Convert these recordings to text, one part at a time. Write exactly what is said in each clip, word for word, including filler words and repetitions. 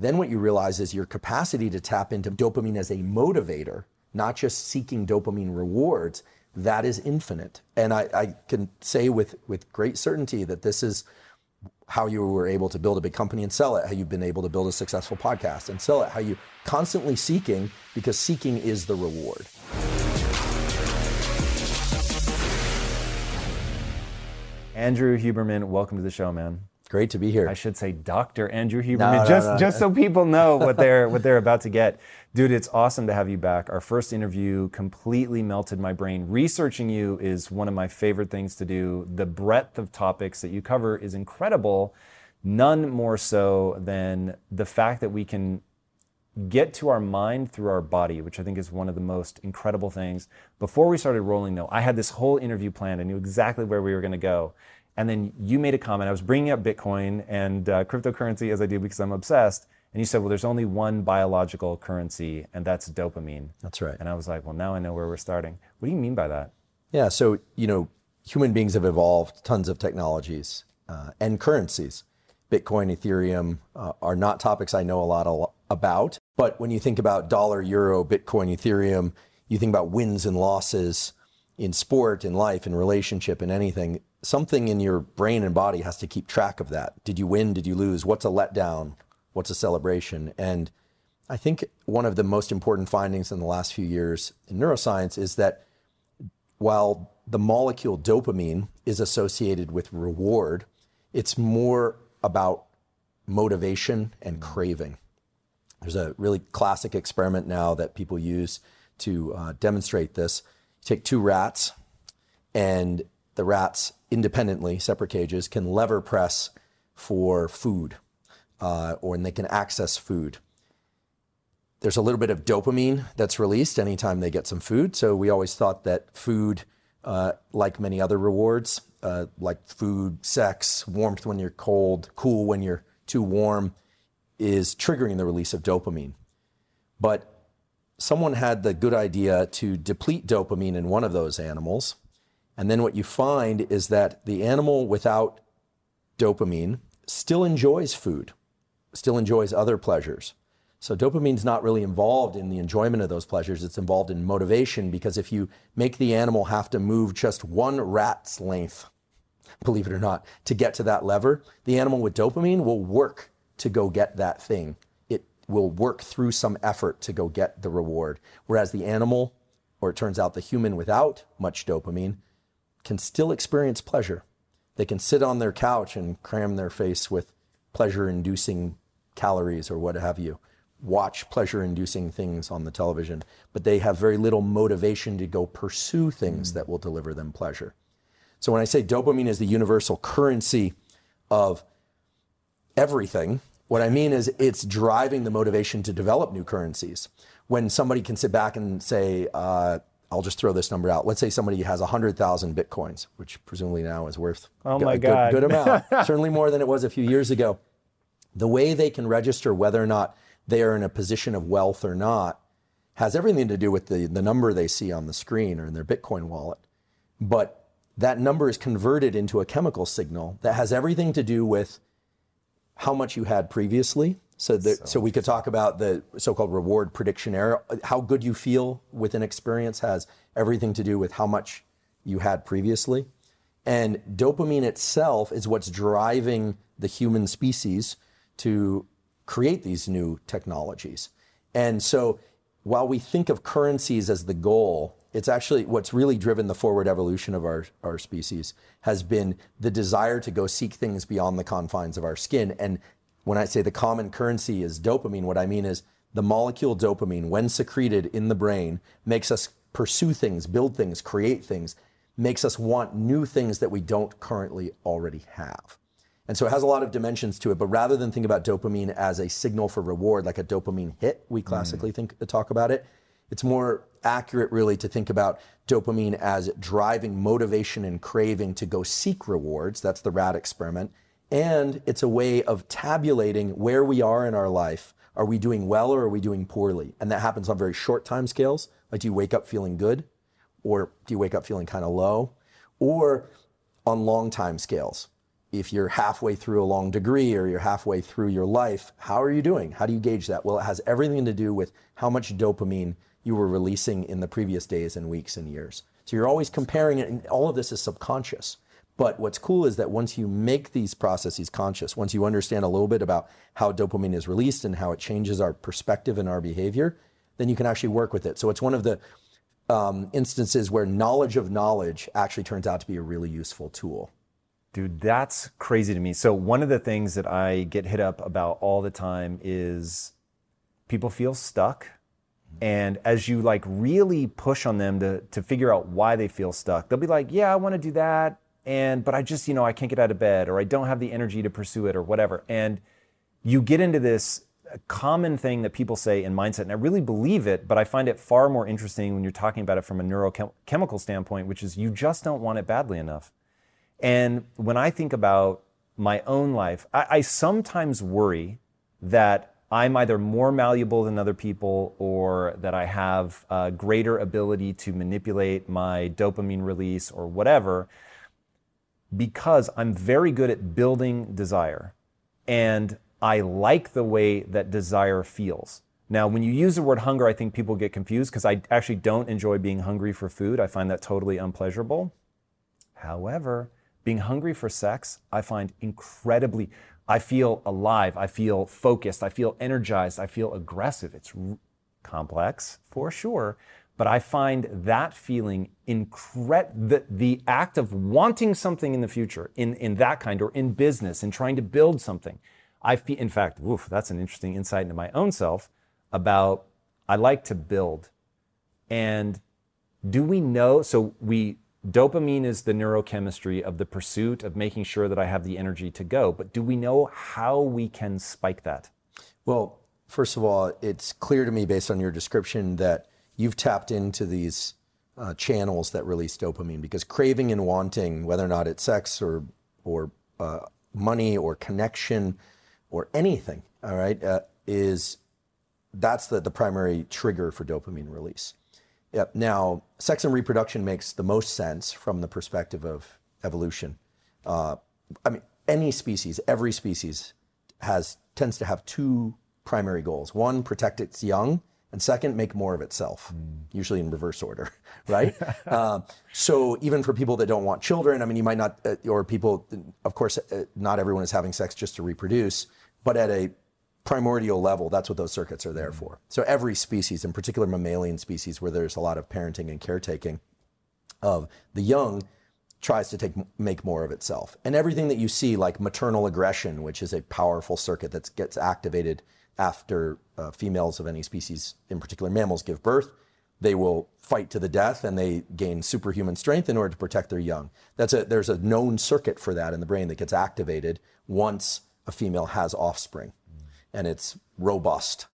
Then what you realize is your capacity to tap into dopamine as a motivator, not just seeking dopamine rewards, that is infinite. And I, I can say with, with great certainty that this is how you were able to build a big company and sell it, how you've been able to build a successful podcast and sell it, how you constantly seeking, because seeking is the reward. Andrew Huberman, welcome to the show, man. Great to be here. I should say Doctor Andrew Huberman, no, just no, no. just so people know what they're what they're about to get. Dude, it's awesome to have you back. Our first interview completely melted my brain. Researching you is one of my favorite things to do. The breadth of topics that you cover is incredible. None more so than the fact that we can get to our mind through our body, which I think is one of the most incredible things. Before we started rolling, though, I had this whole interview planned. I knew exactly where we were going to go. And then you made a comment. I was bringing up Bitcoin and uh, cryptocurrency, as I do because I'm obsessed. And you said, well, there's only one biological currency, and that's dopamine. That's right. And I was like, well, now I know where we're starting. What do you mean by that? Yeah, so, you know, human beings have evolved tons of technologies uh, and currencies. Bitcoin, Ethereum uh, are not topics I know a lot about. But when you think about dollar, euro, Bitcoin, Ethereum, you think about wins and losses in sport, in life, in relationship, in anything. Something in your brain and body has to keep track of that. Did you win? Did you lose? What's a letdown? What's a celebration? And I think one of the most important findings in the last few years in neuroscience is that while the molecule dopamine is associated with reward, it's more about motivation and craving. There's a really classic experiment now that people use to uh, demonstrate this. You take two rats, and the rats independently, separate cages, can lever press for food, uh, or and they can access food. There's a little bit of dopamine that's released anytime they get some food. So we always thought that food, uh, like many other rewards, uh, like food, sex, warmth when you're cold, cool when you're too warm, is triggering the release of dopamine. But someone had the good idea to deplete dopamine in one of those animals. And then what you find is that the animal without dopamine still enjoys food, still enjoys other pleasures. So dopamine's not really involved in the enjoyment of those pleasures. It's involved in motivation, because if you make the animal have to move just one rat's length, believe it or not, to get to that lever, the animal with dopamine will work to go get that thing. It will work through some effort to go get the reward. Whereas the animal, or it turns out the human without much dopamine, can still experience pleasure. They can sit on their couch and cram their face with pleasure-inducing calories or what have you, watch pleasure-inducing things on the television, but they have very little motivation to go pursue things that will deliver them pleasure. So when I say dopamine is the universal currency of everything, what I mean is it's driving the motivation to develop new currencies. When somebody can sit back and say, uh, I'll just throw this number out. Let's say somebody has one hundred thousand Bitcoins, which presumably now is worth oh my a God. Good, good amount, certainly more than it was a few years ago. The way they can register whether or not they are in a position of wealth or not has everything to do with the, the number they see on the screen or in their Bitcoin wallet. But that number is converted into a chemical signal that has everything to do with how much you had previously. So, the, so, so we could talk about the so-called reward prediction error. How good you feel with an experience has everything to do with how much you had previously. And dopamine itself is what's driving the human species to create these new technologies. And so while we think of currencies as the goal, it's actually what's really driven the forward evolution of our, our species has been the desire to go seek things beyond the confines of our skin. And when I say the common currency is dopamine, what I mean is the molecule dopamine, when secreted in the brain, makes us pursue things, build things, create things, makes us want new things that we don't currently already have. And so it has a lot of dimensions to it, but rather than think about dopamine as a signal for reward, like a dopamine hit, we classically mm. think talk about it, it's more accurate really to think about dopamine as driving motivation and craving to go seek rewards. That's the rat experiment. And it's a way of tabulating where we are in our life. Are we doing well or are we doing poorly? And that happens on very short time scales. Like, do you wake up feeling good? Or do you wake up feeling kind of low? Or on long time scales. If you're halfway through a long degree or you're halfway through your life, how are you doing? How do you gauge that? Well, it has everything to do with how much dopamine you were releasing in the previous days and weeks and years. So you're always comparing it, and all of this is subconscious. But what's cool is that once you make these processes conscious, once you understand a little bit about how dopamine is released and how it changes our perspective and our behavior, then you can actually work with it. So it's one of the um, instances where knowledge of knowledge actually turns out to be a really useful tool. Dude, that's crazy to me. So one of the things that I get hit up about all the time is people feel stuck. And as you like really push on them to, to figure out why they feel stuck, they'll be like, yeah, I want to do that. And, but I just, you know, I can't get out of bed, or I don't have the energy to pursue it, or whatever. And you get into this common thing that people say in mindset. And I really believe it, but I find it far more interesting when you're talking about it from a neurochemical standpoint, which is you just don't want it badly enough. And when I think about my own life, I, I sometimes worry that I'm either more malleable than other people, or that I have a greater ability to manipulate my dopamine release or whatever, because I'm very good at building desire. And I like the way that desire feels. Now, when you use the word hunger, I think people get confused, because I actually don't enjoy being hungry for food. I find that totally unpleasurable. However, being hungry for sex, I find incredibly, I feel alive, I feel focused, I feel energized, I feel aggressive. It's r- complex for sure, but I find that feeling, incre- the, the act of wanting something in the future, in, in that kind, or in business, in trying to build something. I feel, in fact, oof, that's an interesting insight into my own self about, I like to build. And do we know, so we, dopamine is the neurochemistry of the pursuit of making sure that I have the energy to go. But do we know how we can spike that? Well, first of all, it's clear to me based on your description that you've tapped into these uh, channels that release dopamine, because craving and wanting, whether or not it's sex or or uh, money or connection or anything, all right, uh, is that's the, the primary trigger for dopamine release. Yep. Now, sex and reproduction makes the most sense from the perspective of evolution. Uh, I mean, any species, every species has tends to have two primary goals. One, protect its young, and second, make more of itself, mm. usually in reverse order, right? uh, so even for people that don't want children, I mean, you might not, uh, or people, of course, uh, not everyone is having sex just to reproduce, but at a primordial level, that's what those circuits are there for. So every species, in particular mammalian species, where there's a lot of parenting and caretaking of the young, tries to take make more of itself. And everything that you see, like maternal aggression, which is a powerful circuit that gets activated after uh, females of any species, in particular mammals, give birth, they will fight to the death and they gain superhuman strength in order to protect their young. That's a there's a known circuit for that in the brain that gets activated once a female has offspring. And it's robust.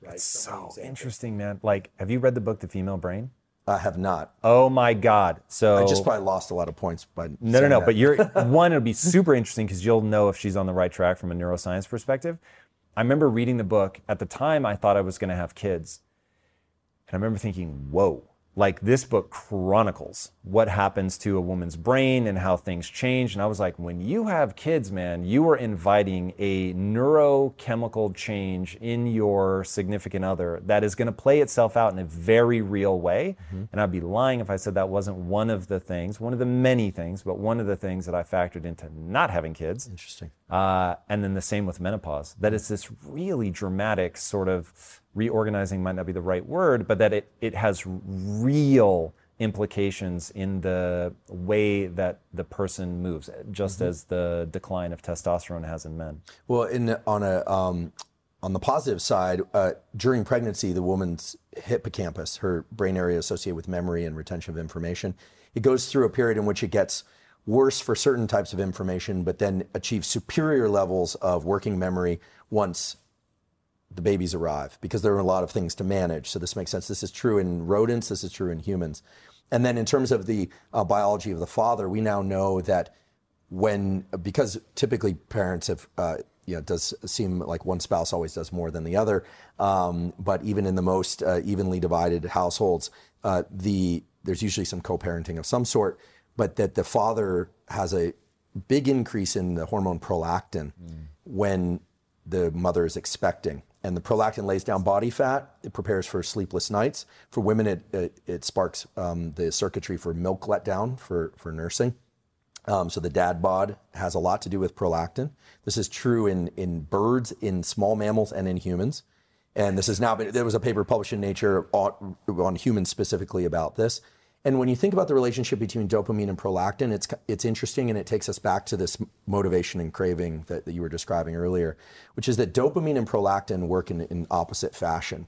That's so interesting, man. Like, have you read the book, The Female Brain? I have not. Oh my God. So I just probably lost a lot of points by No, no, no. That. But you're one, it'll be super interesting because you'll know if she's on the right track from a neuroscience perspective. I remember reading the book. At the time, I thought I was going to have kids. And I remember thinking, whoa. like this book chronicles what happens to a woman's brain and how things change. And I was like, when you have kids, man, you are inviting a neurochemical change in your significant other that is going to play itself out in a very real way. Mm-hmm. And I'd be lying if I said that wasn't one of the things, one of the many things, but one of the things that I factored into not having kids. Interesting. Uh, and then the same with menopause, that it's this really dramatic sort of reorganizing might not be the right word, but that it, it has real implications in the way that the person moves, just mm-hmm. as the decline of testosterone has in men. Well, in, on, a, um, on the positive side, uh, during pregnancy, the woman's hippocampus, her brain area associated with memory and retention of information, it goes through a period in which it gets worse for certain types of information, but then achieves superior levels of working memory once the babies arrive, because there are a lot of things to manage. So this makes sense. This is true in rodents. This is true in humans. And then in terms of the uh, biology of the father, we now know that when, because typically parents have, uh, you know, it does seem like one spouse always does more than the other. Um, but even in the most uh, evenly divided households, uh, the there's usually some co-parenting of some sort, but that the father has a big increase in the hormone prolactin mm. when the mother is expecting. And the prolactin lays down body fat. It prepares for sleepless nights. For women, it it, it sparks um, the circuitry for milk letdown for, for nursing. Um, so the dad bod has a lot to do with prolactin. This is true in, in birds, in small mammals, and in humans. And this has now been, there was a paper published in Nature on, on humans specifically about this. And when you think about the relationship between dopamine and prolactin, it's it's interesting, and it takes us back to this motivation and craving that, that you were describing earlier, which is that dopamine and prolactin work in in opposite fashion.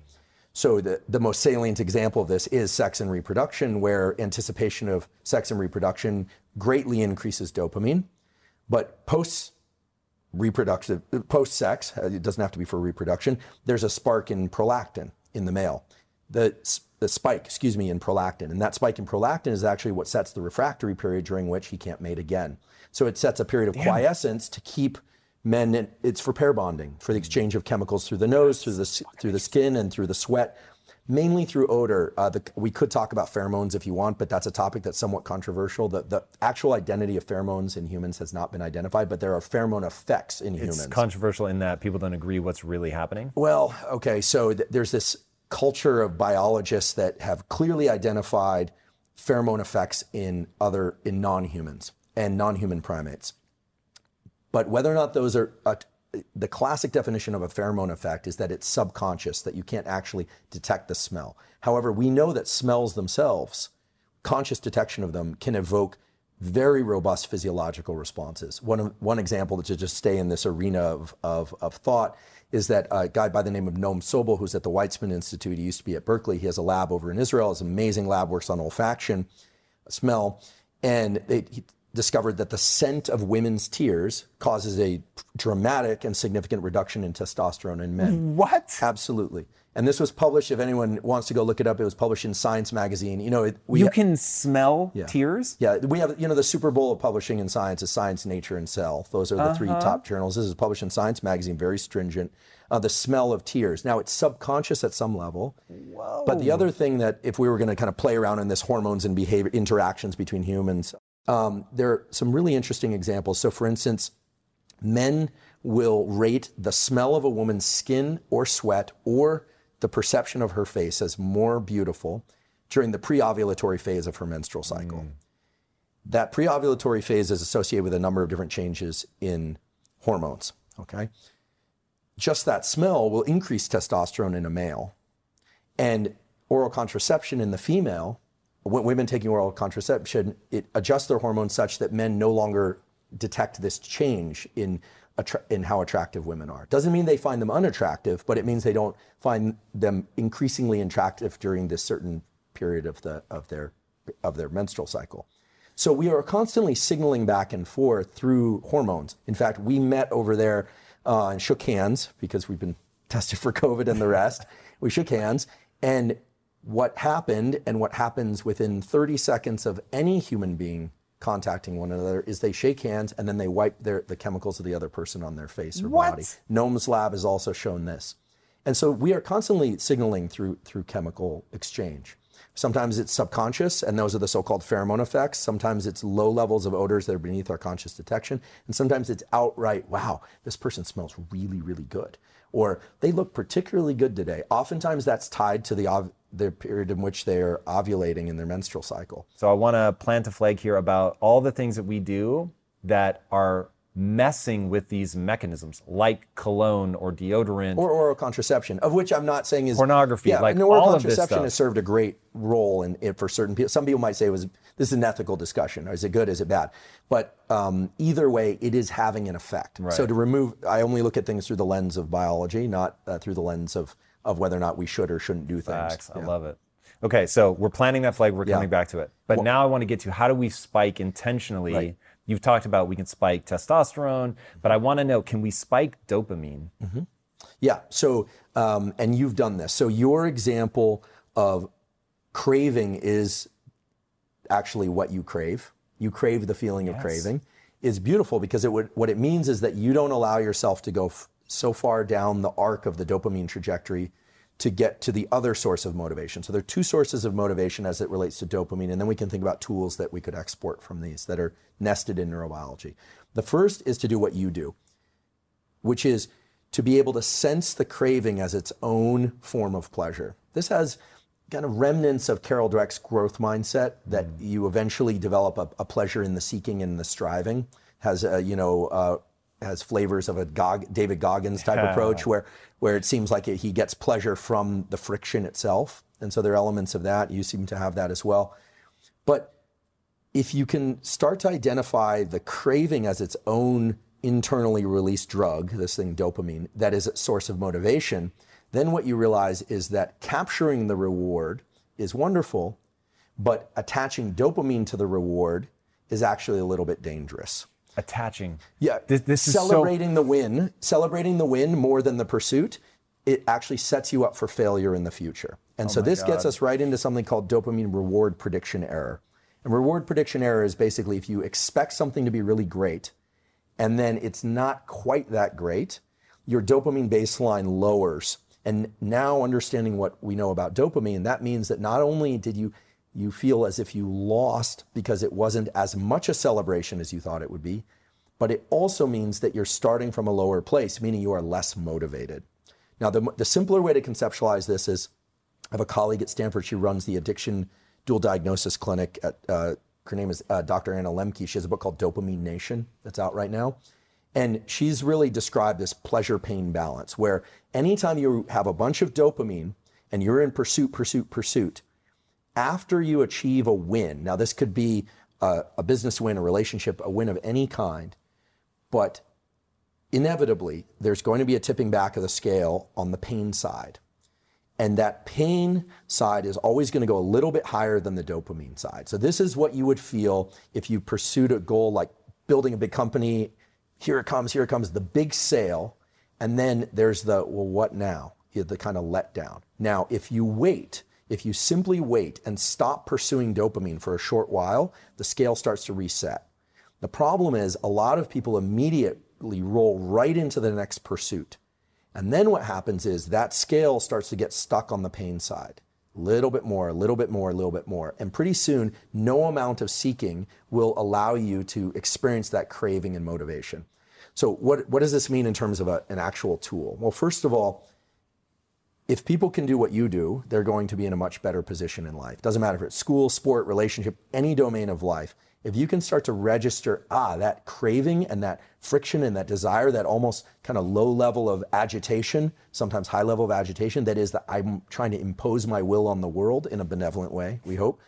So the, the most salient example of this is sex and reproduction, where anticipation of sex and reproduction greatly increases dopamine, but post reproductive, post sex, it doesn't have to be for reproduction, there's a spark in prolactin in the male. The the spike, excuse me, in prolactin. And that spike in prolactin is actually what sets the refractory period during which he can't mate again. So it sets a period of Damn. quiescence to keep men, in, it's for pair bonding, for the exchange of chemicals through the nose, through the through the skin, and through the sweat, mainly through odor. Uh, the, we could talk about pheromones if you want, but that's a topic that's somewhat controversial. The, the actual identity of pheromones in humans has not been identified, but there are pheromone effects in it's humans. It's controversial in that people don't agree what's really happening. Well, okay, so th- there's this culture of biologists that have clearly identified pheromone effects in other in non-humans and non-human primates. But whether or not those are, uh, the classic definition of a pheromone effect is that it's subconscious, that you can't actually detect the smell. However, we know that smells themselves, conscious detection of them, can evoke very robust physiological responses. One one example, to just stay in this arena of, of, of thought, is that a guy by the name of Noam Sobel, who's at the Weizmann Institute, he used to be at Berkeley, he has a lab over in Israel, his amazing lab, works on olfaction, smell, and they, he discovered that the scent of women's tears causes a dramatic and significant reduction in testosterone in men. What? Absolutely. And this was published, if anyone wants to go look it up, it was published in Science Magazine. You know, it, we You can ha- smell yeah. tears? Yeah, we have, you know, the Super Bowl of publishing in science is Science, Nature, and Cell. Those are the uh-huh. three top journals. This is published in Science Magazine, very stringent. Uh, the smell of tears. Now, it's subconscious at some level. Whoa. But the other thing that, if we were going to kind of play around in this hormones and behavior interactions between humans, um, there are some really interesting examples. So, for instance, men will rate the smell of a woman's skin or sweat or the perception of her face as more beautiful during the pre-ovulatory phase of her menstrual cycle. Mm. That pre-ovulatory phase is associated with a number of different changes in hormones, okay? Just that smell will increase testosterone in a male, and oral contraception in the female, when women taking oral contraception, it adjusts their hormones such that men no longer detect this change in Attra- in how attractive women are. Doesn't mean they find them unattractive, but it means they don't find them increasingly attractive during this certain period of the of their of their menstrual cycle. So we are constantly signaling back and forth through hormones. In fact, we met over there uh, and shook hands because we've been tested for COVID and the rest. We shook hands, and what happened and what happens within thirty seconds of any human being contacting one another is they shake hands and then they wipe their, the chemicals of the other person on their face or what? body. Noam's lab has also shown this. And so we are constantly signaling through through chemical exchange. Sometimes it's subconscious, and those are the so-called pheromone effects. Sometimes it's low levels of odors that are beneath our conscious detection. And sometimes it's outright, wow, this person smells really, really good. Or they look particularly good today. Oftentimes that's tied to the ov- the period in which they are ovulating in their menstrual cycle. So I want to plant a flag here about all the things that we do that are messing with these mechanisms, like cologne or deodorant. Or oral contraception, of which I'm not saying is... Pornography, yeah, like all of this stuff. Oral contraception has served a great role in it for certain people. Some people might say it was, this is an ethical discussion. Is it good? Is it bad? But um, either way, it is having an effect. Right. So to remove... I only look at things through the lens of biology, not uh, through the lens of, of whether or not we should or shouldn't do things. Facts. Yeah. I love it. Okay, so we're planting that flag. We're yeah. coming back to it. But well, now I want to get to how do we spike intentionally... Right. You've talked about we can spike testosterone, but I want to know, can we spike dopamine? Mm-hmm. Yeah, so, um, and you've done this. So your example of craving is actually what you crave. You crave the feeling yes. of craving. It's beautiful because it would, what it means is that you don't allow yourself to go f- so far down the arc of the dopamine trajectory to get to the other source of motivation. So there are two sources of motivation as it relates to dopamine, and then we can think about tools that we could export from these that are nested in neurobiology. The first is to do what you do, which is to be able to sense the craving as its own form of pleasure. This has kind of remnants of Carol Dweck's growth mindset, that you eventually develop a, a pleasure in the seeking and the striving. Has a, you know, uh, has flavors of a Gog- David Goggins type yeah. approach where, where it seems like it, he gets pleasure from the friction itself. And so there are elements of that. You seem to have that as well. But if you can start to identify the craving as its own internally released drug, this thing dopamine, that is a source of motivation, then what you realize is that capturing the reward is wonderful, but attaching dopamine to the reward is actually a little bit dangerous. Attaching. Yeah. This, this is celebrating so... the win, celebrating the win more than the pursuit, it actually sets you up for failure in the future. And oh so this God. gets us right into something called dopamine reward prediction error. And reward prediction error is basically if you expect something to be really great and then it's not quite that great, your dopamine baseline lowers. And now understanding what we know about dopamine, that means that not only did you You feel as if you lost because it wasn't as much a celebration as you thought it would be, but it also means that you're starting from a lower place, meaning you are less motivated. Now, the, the simpler way to conceptualize this is, I have a colleague at Stanford. She runs the addiction dual diagnosis clinic. At, uh, her name is uh, Doctor Anna Lemke. She has a book called Dopamine Nation that's out right now. And she's really described this pleasure-pain balance, where anytime you have a bunch of dopamine and you're in pursuit, pursuit, pursuit, after you achieve a win, now this could be a, a business win, a relationship, a win of any kind, but inevitably there's going to be a tipping back of the scale on the pain side. And that pain side is always going to go a little bit higher than the dopamine side. So this is what you would feel if you pursued a goal like building a big company. Here it comes, here it comes, the big sale. And then there's the, well, what now? The kind of letdown. Now, if you wait... If you simply wait and stop pursuing dopamine for a short while, the scale starts to reset. The problem is a lot of people immediately roll right into the next pursuit. And then what happens is that scale starts to get stuck on the pain side. A little bit more, a little bit more, a little bit more. And pretty soon, no amount of seeking will allow you to experience that craving and motivation. So what, what does this mean in terms of a, an actual tool? Well, first of all, if people can do what you do, they're going to be in a much better position in life. Doesn't matter if it's school, sport, relationship, any domain of life. If you can start to register, ah, that craving and that friction and that desire, that almost kind of low level of agitation, sometimes high level of agitation, that is that I'm trying to impose my will on the world in a benevolent way, we hope,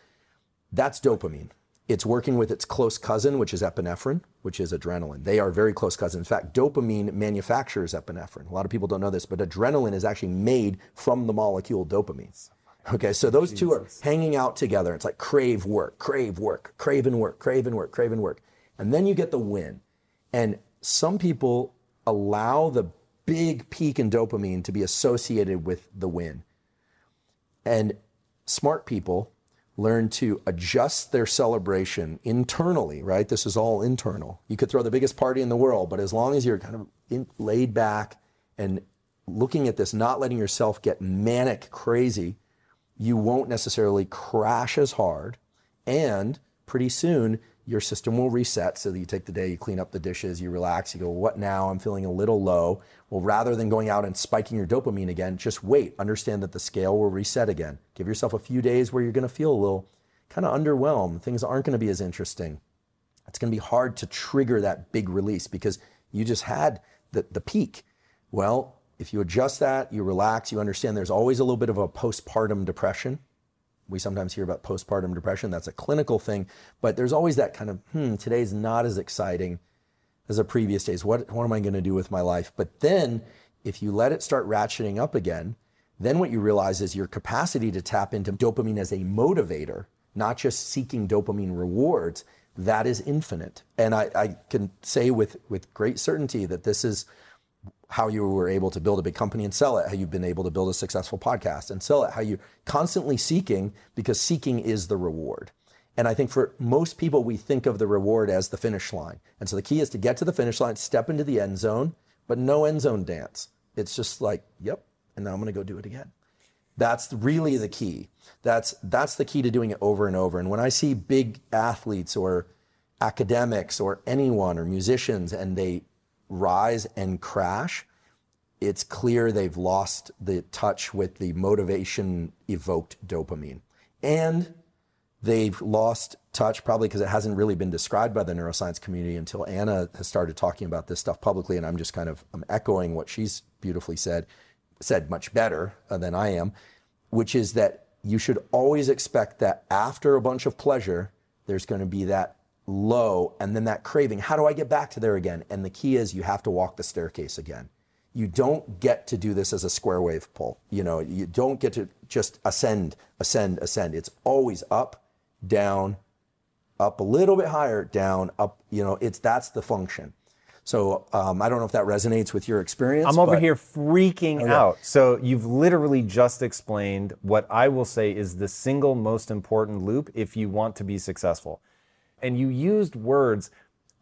that's dopamine. It's working with its close cousin, which is epinephrine, which is adrenaline. They are very close cousins. In fact, dopamine manufactures epinephrine. A lot of people don't know this, but adrenaline is actually made from the molecule dopamine. Okay, so those Jesus. two are hanging out together. It's like crave work, crave work, crave and work, crave and work, crave and work. And then you get the win. And some people allow the big peak in dopamine to be associated with the win. And smart people learn to adjust their celebration internally, right? This is all internal. You could throw the biggest party in the world, but as long as you're kind of in, laid back and looking at this, not letting yourself get manic crazy, you won't necessarily crash as hard, and pretty soon your system will reset so that you take the day, you clean up the dishes, you relax, you go, what now? I'm feeling a little low. Well, rather than going out and spiking your dopamine again, just wait. Understand that the scale will reset again. Give yourself a few days where you're going to feel a little kind of underwhelmed. Things aren't going to be as interesting. It's going to be hard to trigger that big release because you just had the, the peak. Well, if you adjust that, you relax, you understand there's always a little bit of a postpartum depression. We sometimes hear about postpartum depression. That's a clinical thing, but there's always that kind of, hmm, today's not as exciting as the previous days. What, what am I going to do with my life? But then if you let it start ratcheting up again, then what you realize is your capacity to tap into dopamine as a motivator, not just seeking dopamine rewards, that is infinite. And I, I can say with, with great certainty that this is how you were able to build a big company and sell it, how you've been able to build a successful podcast and sell it, how you're constantly seeking, because seeking is the reward. And I think for most people, we think of the reward as the finish line. And so the key is to get to the finish line, step into the end zone, but no end zone dance. It's just like, yep, and now I'm going to go do it again. That's really the key. That's, that's the key to doing it over and over. And when I see big athletes or academics or anyone or musicians and they rise and crash, it's clear they've lost the touch with the motivation evoked dopamine. And they've lost touch probably because it hasn't really been described by the neuroscience community until Anna has started talking about this stuff publicly. And I'm just kind of I'm echoing what she's beautifully said, said much better than I am, which is that you should always expect that after a bunch of pleasure, there's going to be that low, and then that craving, how do I get back to there again? And the key is you have to walk the staircase again. You don't get to do this as a square wave pull. You know, you don't get to just ascend, ascend, ascend. It's always up, down, up a little bit higher, down, up, you know, it's, that's the function. So um, I don't know if that resonates with your experience. I'm over here freaking okay. out. So you've literally just explained what I will say is the single most important loop if you want to be successful. And you used words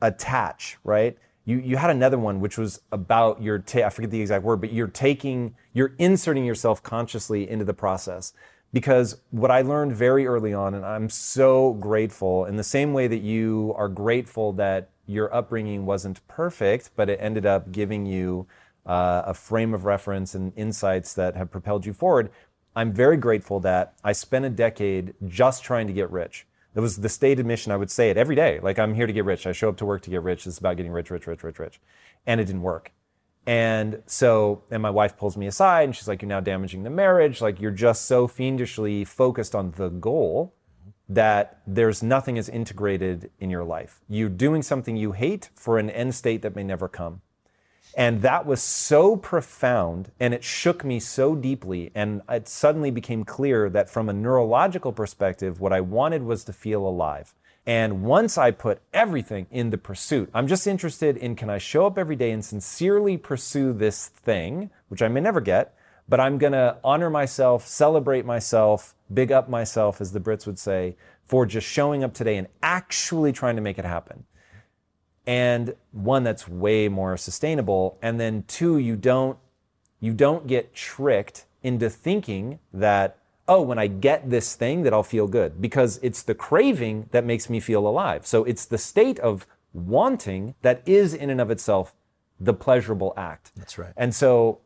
attach, right? You you had another one, which was about your, ta- I forget the exact word, but you're taking, you're inserting yourself consciously into the process. Because what I learned very early on, and I'm so grateful, in the same way that you are grateful that your upbringing wasn't perfect, but it ended up giving you uh, a frame of reference and insights that have propelled you forward, I'm very grateful that I spent a decade just trying to get rich. That was the stated mission. I would say it every day. Like, I'm here to get rich. I show up to work to get rich. It's about getting rich, rich, rich, rich, rich. And it didn't work. And so, and my wife pulls me aside and she's like, you're now damaging the marriage. Like, you're just so fiendishly focused on the goal that there's nothing as integrated in your life. You're doing something you hate for an end state that may never come. And that was so profound, and it shook me so deeply, and it suddenly became clear that from a neurological perspective, what I wanted was to feel alive. And once I put everything in the pursuit, I'm just interested in, can I show up every day and sincerely pursue this thing, which I may never get, but I'm going to honor myself, celebrate myself, big up myself, as the Brits would say, for just showing up today and actually trying to make it happen. And one, that's way more sustainable. And then two, you don't you don't get tricked into thinking that, oh, when I get this thing that I'll feel good, because it's the craving that makes me feel alive. So it's the state of wanting that is in and of itself the pleasurable act. That's right. And so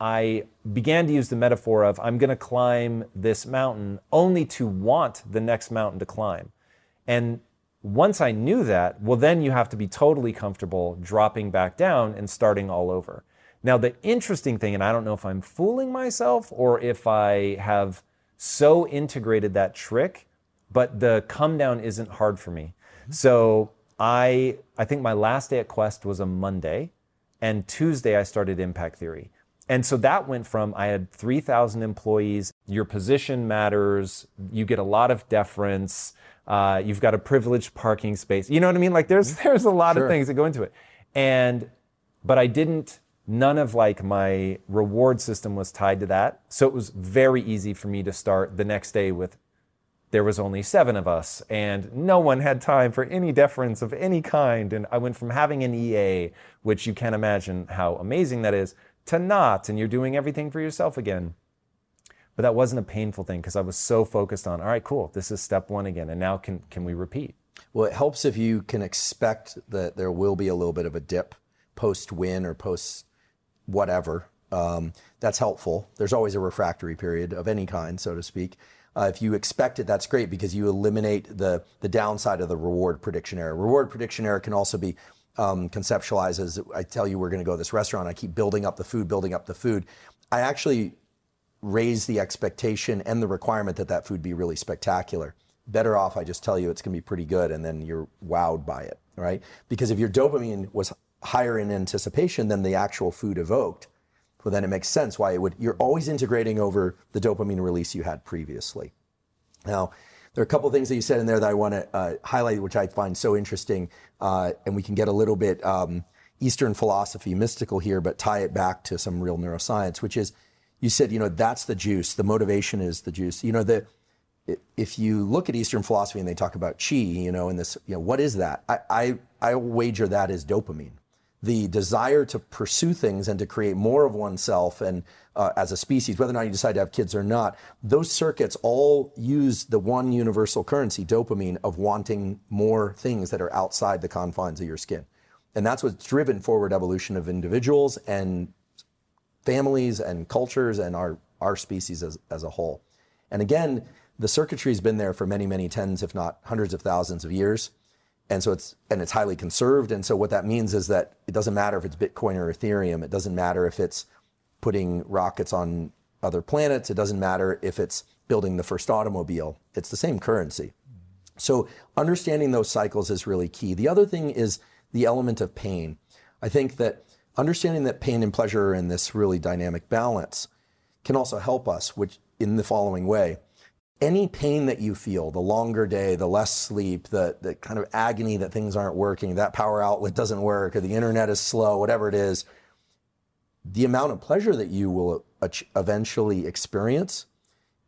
I began to use the metaphor of, I'm going to climb this mountain only to want the next mountain to climb. And once I knew that, well, then you have to be totally comfortable dropping back down and starting all over. Now, the interesting thing, and I don't know if I'm fooling myself or if I have so integrated that trick, but the come down isn't hard for me. Mm-hmm. So I, I think my last day at Quest was a Monday, and Tuesday I started Impact Theory. And so that went from, I had three thousand employees, your position matters, you get a lot of deference, uh, you've got a privileged parking space. You know what I mean? Like, there's there's a lot sure. of things that go into it. And, but I didn't, none of like my reward system was tied to that. So it was very easy for me to start the next day with, there was only seven of us and no one had time for any deference of any kind. And I went from having an E A, which you can't imagine how amazing that is, to not, and you're doing everything for yourself again. But that wasn't a painful thing because I was so focused on, all right, cool, this is step one again. And now can can we repeat? Well, it helps if you can expect that there will be a little bit of a dip post-win or post-whatever. Um, that's helpful. There's always a refractory period of any kind, so to speak. Uh, if you expect it, that's great because you eliminate the, the downside of the reward prediction error. Reward prediction error can also be um, conceptualized as, I tell you we're going to go to this restaurant, I keep building up the food, building up the food. I actually raise the expectation and the requirement that that food be really spectacular. Better off I just tell you it's going to be pretty good and then you're wowed by it, right? Because if your dopamine was higher in anticipation than the actual food evoked, well, then it makes sense why it would. You're always integrating over the dopamine release you had previously. Now, there are a couple of things that you said in there that I want to uh, highlight, which I find so interesting, uh, and we can get a little bit um, Eastern philosophy, mystical here, but tie it back to some real neuroscience, which is, you said, you know, that's the juice. The motivation is the juice. You know, the if you look at Eastern philosophy and they talk about chi, you know, and this, you know, what is that? I I, I wager that is dopamine. The desire to pursue things and to create more of oneself and uh, as a species, whether or not you decide to have kids or not, those circuits all use the one universal currency, dopamine, of wanting more things that are outside the confines of your skin. And that's what's driven forward evolution of individuals and families and cultures and our, our species as, as a whole. And again, the circuitry's been there for many, many tens, if not hundreds of thousands of years. And so it's and it's highly conserved. And so what that means is that it doesn't matter if it's Bitcoin or Ethereum. It doesn't matter if it's putting rockets on other planets. It doesn't matter if it's building the first automobile. It's the same currency. So understanding those cycles is really key. The other thing is the element of pain. I think that understanding that pain and pleasure are in this really dynamic balance can also help us, which in the following way. Any pain that you feel, the longer day, the less sleep, the, the kind of agony that things aren't working, that power outlet doesn't work, or the internet is slow, whatever it is, the amount of pleasure that you will eventually experience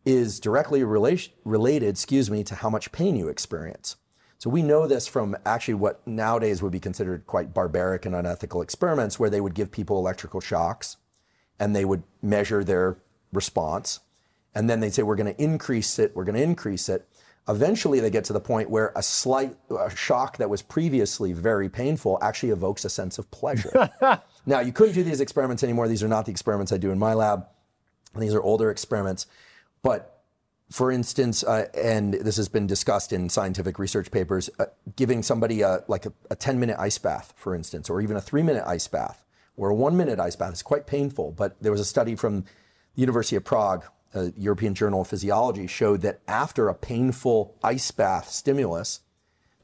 is directly rela- related, excuse me, to how much pain you experience. So we know this from actually what nowadays would be considered quite barbaric and unethical experiments where they would give people electrical shocks and they would measure their response. And then they say, we're going to increase it, we're going to increase it. Eventually, they get to the point where a slight a shock that was previously very painful actually evokes a sense of pleasure. Now, you couldn't do these experiments anymore. These are not the experiments I do in my lab. These are older experiments. But for instance, uh, and this has been discussed in scientific research papers, uh, giving somebody a, like a, a ten-minute ice bath, for instance, or even a three-minute ice bath, or a one-minute ice bath is quite painful. But there was a study from the University of Prague, Uh, European Journal of Physiology, showed that after a painful ice bath stimulus,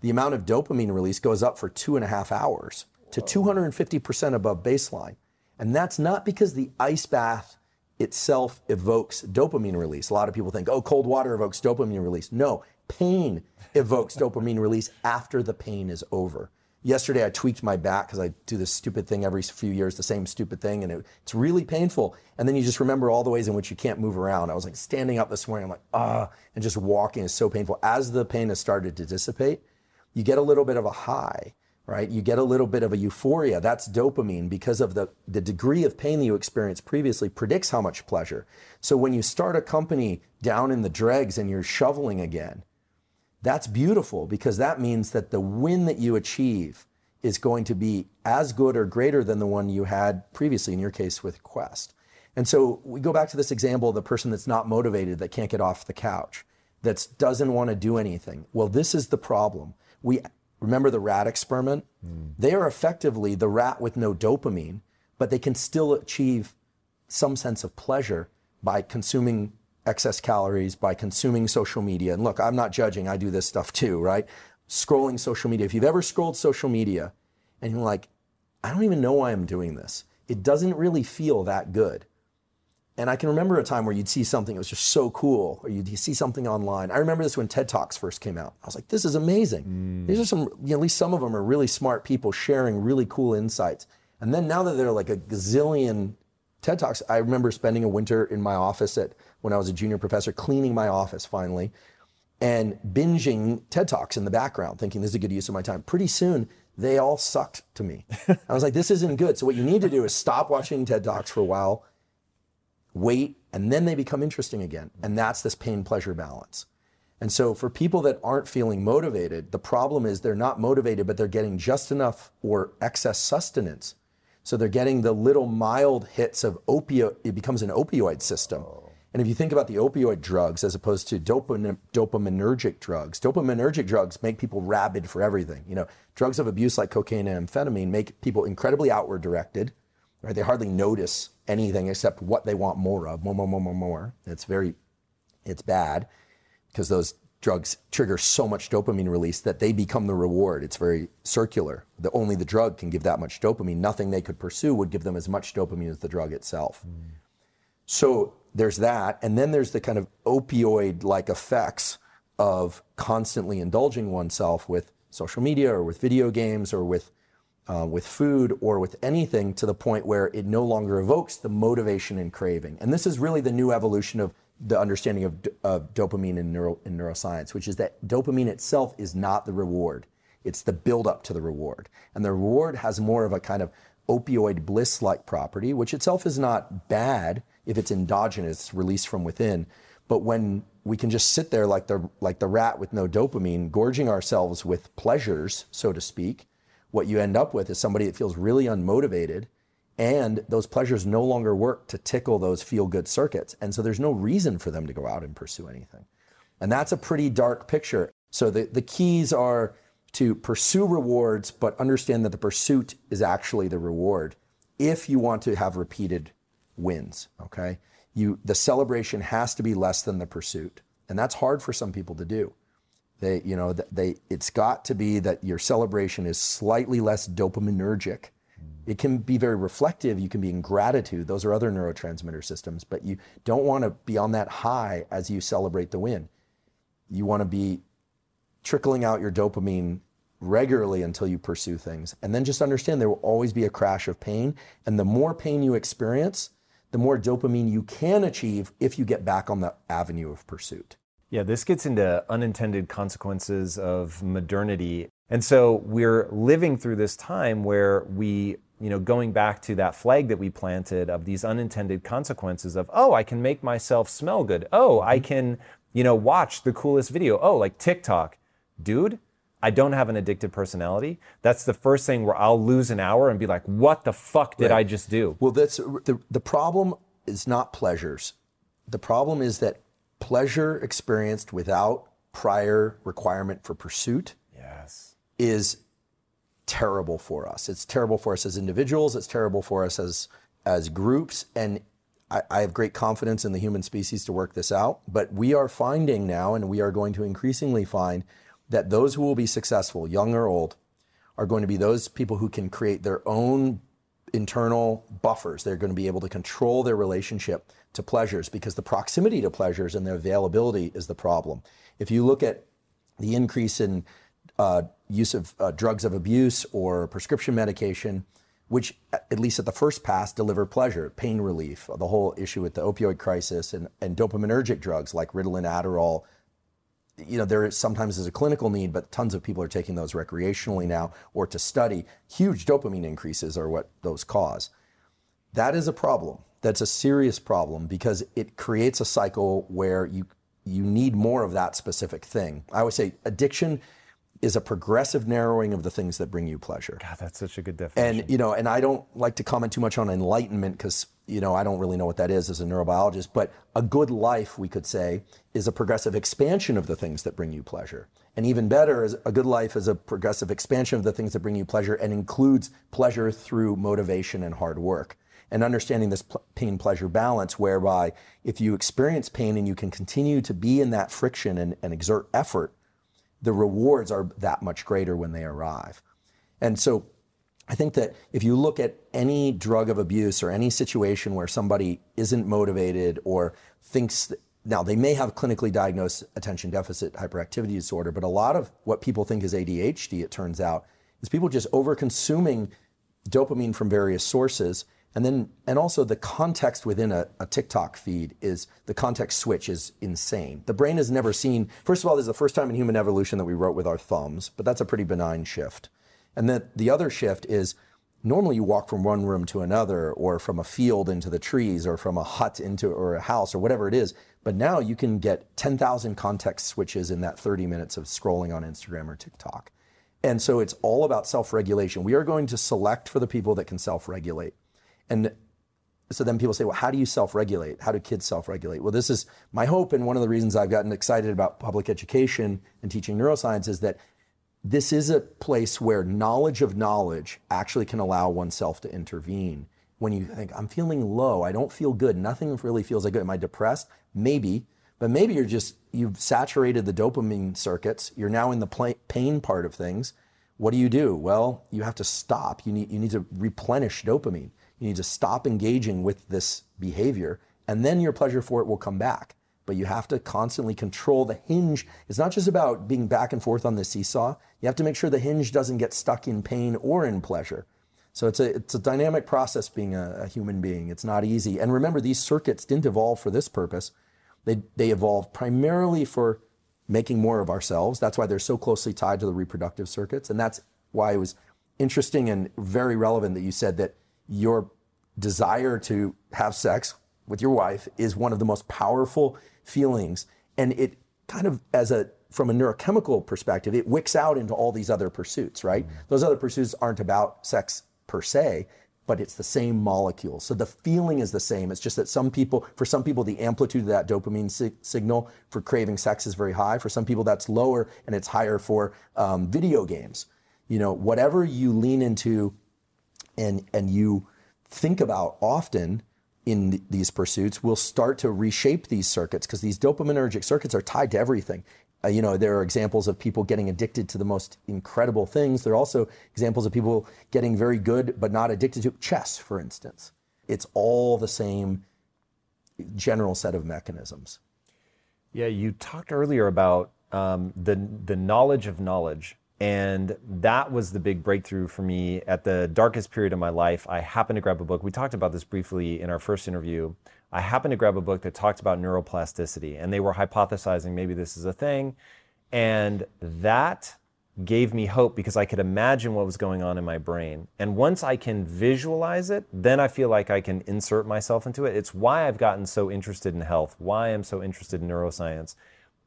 the amount of dopamine release goes up for two and a half hours to two hundred fifty percent above baseline. And that's not because the ice bath itself evokes dopamine release. A lot of people think, oh, cold water evokes dopamine release. No, pain evokes dopamine release after the pain is over. Yesterday, I tweaked my back because I do this stupid thing every few years, the same stupid thing, and it, it's really painful. And then you just remember all the ways in which you can't move around. I was like standing up this morning, I'm like, ah, and just walking is so painful. As the pain has started to dissipate, you get a little bit of a high, right? You get a little bit of a euphoria. That's dopamine because of the, the degree of pain that you experienced previously predicts how much pleasure. So when you start a company down in the dregs and you're shoveling again, that's beautiful because that means that the win that you achieve is going to be as good or greater than the one you had previously, in your case with Quest. And so we go back to this example of the person that's not motivated, that can't get off the couch, that doesn't want to do anything. Well, this is the problem. We remember the rat experiment? Mm. They are effectively the rat with no dopamine, but they can still achieve some sense of pleasure by consuming excess calories, by consuming social media. And look, I'm not judging. I do this stuff too, right? Scrolling social media. If you've ever scrolled social media and you're like, I don't even know why I'm doing this. It doesn't really feel that good. And I can remember a time where you'd see something that was just so cool, or you'd see something online. I remember this when TED Talks first came out. I was like, this is amazing. Mm. These are some, you know, at least some of them are really smart people sharing really cool insights. And then now that there are like a gazillion TED Talks, I remember spending a winter in my office at when I was a junior professor, cleaning my office finally, and binging TED Talks in the background, thinking this is a good use of my time. Pretty soon, they all sucked to me. I was like, this isn't good. So what you need to do is stop watching TED Talks for a while, wait, and then they become interesting again. And that's this pain-pleasure balance. And so for people that aren't feeling motivated, the problem is they're not motivated, but they're getting just enough or excess sustenance. So they're getting the little mild hits of opioid. It becomes an opioid system. Oh. And if you think about the opioid drugs as opposed to dopam- dopaminergic drugs, dopaminergic drugs make people rabid for everything. You know, drugs of abuse like cocaine and amphetamine make people incredibly outward directed, right? They hardly notice anything except what they want more of, more, more, more, more, more. It's very, it's bad because those drugs trigger so much dopamine release that they become the reward. It's very circular. The, only the drug can give that much dopamine. Nothing they could pursue would give them as much dopamine as the drug itself. Mm. So there's that, and then there's the kind of opioid-like effects of constantly indulging oneself with social media or with video games or with uh, with food or with anything to the point where it no longer evokes the motivation and craving. And this is really the new evolution of the understanding of, of dopamine in, neuro, in neuroscience, which is that dopamine itself is not the reward. It's the build-up to the reward. And the reward has more of a kind of opioid bliss-like property, which itself is not bad if it's endogenous, it's released from within. But when we can just sit there like the like the rat with no dopamine, gorging ourselves with pleasures, so to speak, what you end up with is somebody that feels really unmotivated, and those pleasures no longer work to tickle those feel-good circuits. And so there's no reason for them to go out and pursue anything. And that's a pretty dark picture. So the, the keys are to pursue rewards, but understand that the pursuit is actually the reward if you want to have repeated wins, okay? You, the celebration has to be less than the pursuit. And that's hard for some people to do. They, you know, they, it's got to be that your celebration is slightly less dopaminergic. It can be very reflective. You can be in gratitude. Those are other neurotransmitter systems, but you don't want to be on that high as you celebrate the win. You want to be trickling out your dopamine regularly until you pursue things. And then just understand there will always be a crash of pain. And the more pain you experience, the more dopamine you can achieve if you get back on the avenue of pursuit. Yeah, this gets into unintended consequences of modernity. And so we're living through this time where we, you know, going back to that flag that we planted of these unintended consequences of, oh, I can make myself smell good. Oh, I can, you know, watch the coolest video. Oh, like TikTok. Dude, I don't have an addictive personality. That's the first thing where I'll lose an hour and be like, what the fuck did right. I just do? Well, that's the, the problem is not pleasures. The problem is that pleasure experienced without prior requirement for pursuit yes. is terrible for us. It's terrible for us as individuals. It's terrible for us as, as groups. And I, I have great confidence in the human species to work this out. But we are finding now, and we are going to increasingly find, that those who will be successful, young or old, are going to be those people who can create their own internal buffers. They're going to be able to control their relationship to pleasures because the proximity to pleasures and their availability is the problem. If you look at the increase in uh, use of uh, drugs of abuse or prescription medication, which at least at the first pass deliver pleasure, pain relief, the whole issue with the opioid crisis and, and dopaminergic drugs like Ritalin, Adderall, you know, there is sometimes is a clinical need, but tons of people are taking those recreationally now or to study. Huge dopamine increases are what those cause. That is a problem. That's a serious problem because it creates a cycle where you you need more of that specific thing. I always say addiction is a progressive narrowing of the things that bring you pleasure. God, that's such a good definition. And, you know, and I don't like to comment too much on enlightenment because, you know, I don't really know what that is as a neurobiologist, but a good life, we could say, is a progressive expansion of the things that bring you pleasure. And even better, is a good life is a progressive expansion of the things that bring you pleasure and includes pleasure through motivation and hard work. And understanding this pain-pleasure balance whereby if you experience pain and you can continue to be in that friction and, and exert effort, the rewards are that much greater when they arrive. And so I think that if you look at any drug of abuse or any situation where somebody isn't motivated or thinks that, now they may have clinically diagnosed attention deficit hyperactivity disorder, but a lot of what people think is A D H D, it turns out, is people just over-consuming dopamine from various sources. And then, and also the context within a, a TikTok feed is, the context switch is insane. The brain has never seen, first of all, this is the first time in human evolution that we wrote with our thumbs, but that's a pretty benign shift. And then the other shift is normally you walk from one room to another, or from a field into the trees, or from a hut into, or a house, or whatever it is. But now you can get ten thousand context switches in that thirty minutes of scrolling on Instagram or TikTok. And so it's all about self-regulation. We are going to select for the people that can self-regulate. And so then people say, well, how do you self-regulate? How do kids self-regulate? Well, this is my hope. And one of the reasons I've gotten excited about public education and teaching neuroscience is that this is a place where knowledge of knowledge actually can allow oneself to intervene. When you think, I'm feeling low, I don't feel good, nothing really feels like good. Am I depressed? Maybe. But maybe you're just, you've saturated the dopamine circuits. You're now in the pain part of things. What do you do? Well, you have to stop. You need, you need to replenish dopamine. You need to stop engaging with this behavior, and then your pleasure for it will come back. But you have to constantly control the hinge. It's not just about being back and forth on the seesaw. You have to make sure the hinge doesn't get stuck in pain or in pleasure. So it's a it's a dynamic process being a, a human being. It's not easy. And remember, these circuits didn't evolve for this purpose. They, they evolved primarily for making more of ourselves. That's why they're so closely tied to the reproductive circuits. And that's why it was interesting and very relevant that you said that your desire to have sex with your wife is one of the most powerful feelings. And it kind of, as a from a neurochemical perspective, it wicks out into all these other pursuits, right? Mm-hmm. Those other pursuits aren't about sex per se, but it's the same molecule. So the feeling is the same. It's just that some people, for some people, the amplitude of that dopamine sig- signal for craving sex is very high. For some people, that's lower, and it's higher for um, video games. You know, whatever you lean into and and you think about often in th- these pursuits will start to reshape these circuits, because these dopaminergic circuits are tied to everything. Uh, you know, there are examples of people getting addicted to the most incredible things. There are also examples of people getting very good but not addicted to chess, for instance. It's all the same general set of mechanisms. Yeah, you talked earlier about um, the the knowledge of knowledge. And that was the big breakthrough for me at the darkest period of my life. I happened to grab a book. We talked about this briefly in our first interview. I happened to grab a book that talked about neuroplasticity, and they were hypothesizing maybe this is a thing. And that gave me hope, because I could imagine what was going on in my brain. And once I can visualize it, then I feel like I can insert myself into it. It's why I've gotten so interested in health, why I'm so interested in neuroscience.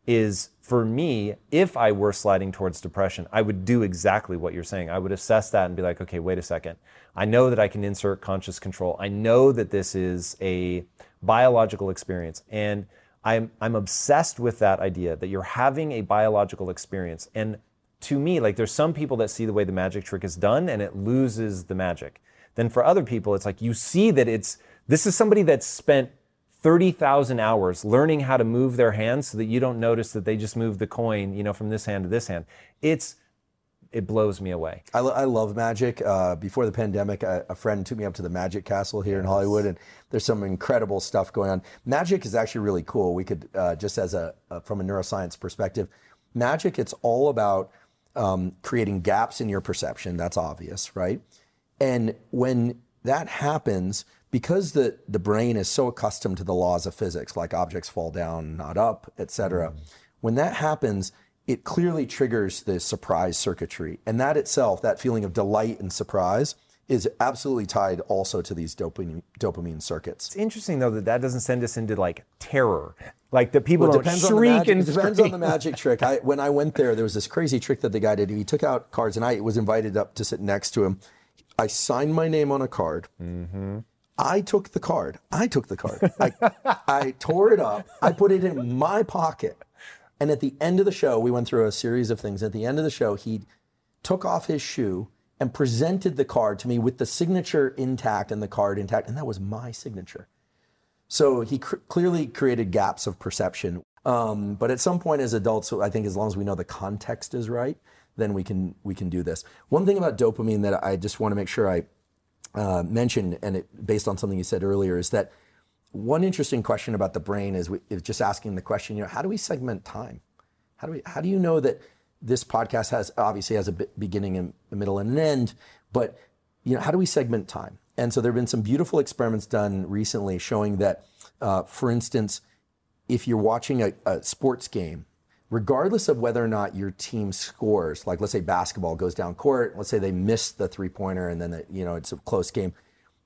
Is for me, if I were sliding towards depression, I would do exactly what you're saying. I would assess that and be like, okay, wait a second. I know that I can insert conscious control. I know that this is a biological experience. And I'm I'm obsessed with that idea that you're having a biological experience. And to me, like, there's some people that see the way the magic trick is done and it loses the magic. Then for other people, it's like you see that it's, this is somebody that's spent thirty thousand hours learning how to move their hands so that you don't notice that they just move the coin, you know, from this hand to this hand. It's, it blows me away. I, lo- I love magic. Uh, before the pandemic, a, a friend took me up to the Magic Castle here in Hollywood, and there's some incredible stuff going on. Magic is actually really cool. We could, uh, just as a, uh, from a neuroscience perspective, magic, it's all about um, creating gaps in your perception. That's obvious, right? And when that happens, because the, the brain is so accustomed to the laws of physics, like objects fall down, not up, et cetera, mm-hmm. when that happens, it clearly triggers the surprise circuitry. And that itself, that feeling of delight and surprise, is absolutely tied also to these dopamine, dopamine circuits. It's interesting, though, that that doesn't send us into, like, terror. Like, the people well, don't shriek and It depends on the magic, on the magic trick. I, when I went there, there was this crazy trick that the guy did. He took out cards, and I was invited up to sit next to him. I signed my name on a card. Mm-hmm. I took the card. I took the card. I, I tore it up. I put it in my pocket. And at the end of the show, we went through a series of things. At the end of the show, he took off his shoe and presented the card to me with the signature intact and the card intact. And that was my signature. So he cr- clearly created gaps of perception. Um, but at some point as adults, I think as long as we know the context is right, then we can we can do this. One thing about dopamine that I just want to make sure I Uh, mentioned, and it, based on something you said earlier, is that one interesting question about the brain is, we, is just asking the question, you know, how do we segment time? How do we? How do you know that this podcast has obviously has a beginning and a middle and an end, but you know, how do we segment time? And so there have been some beautiful experiments done recently showing that, uh, for instance, if you're watching a, a sports game, regardless of whether or not your team scores, like let's say basketball goes down court, let's say they miss the three-pointer and then the, you know, it's a close game,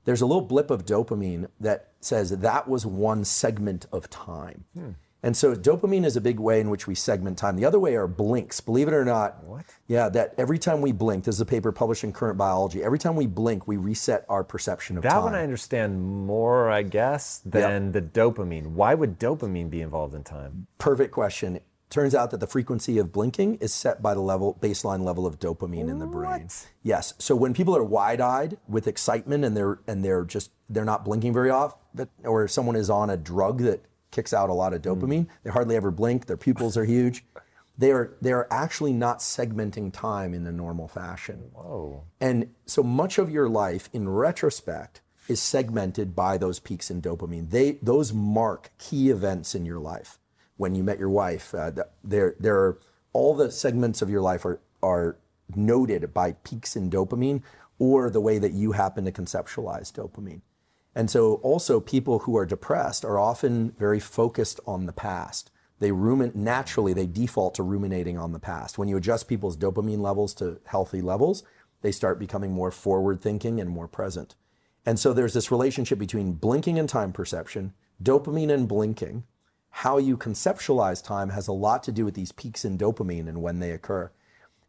there's a little blip of dopamine that says that was one segment of time. Hmm. And so dopamine is a big way in which we segment time. The other way are blinks, believe it or not. What? Yeah, that every time we blink, this is a paper published in Current Biology, every time we blink, we reset our perception of that time. That one I understand more, I guess, than yep. the dopamine. Why would dopamine be involved in time? Perfect question. Turns out that the frequency of blinking is set by the level baseline level of dopamine what? in the brain. Yes. So when people are wide-eyed with excitement and they're and they're just they're not blinking very often, or if someone is on a drug that kicks out a lot of dopamine, mm. they hardly ever blink, their pupils are huge, they are they are actually not segmenting time in the normal fashion. Whoa. And so much of your life in retrospect is segmented by those peaks in dopamine. They those mark key events in your life. When you met your wife, uh, there, there are, all the segments of your life are, are noted by peaks in dopamine or the way that you happen to conceptualize dopamine. And so also people who are depressed are often very focused on the past. They ruminate, naturally they default to ruminating on the past. When you adjust people's dopamine levels to healthy levels, they start becoming more forward thinking and more present. And so there's this relationship between blinking and time perception, dopamine and blinking. How you conceptualize time has a lot to do with these peaks in dopamine and when they occur.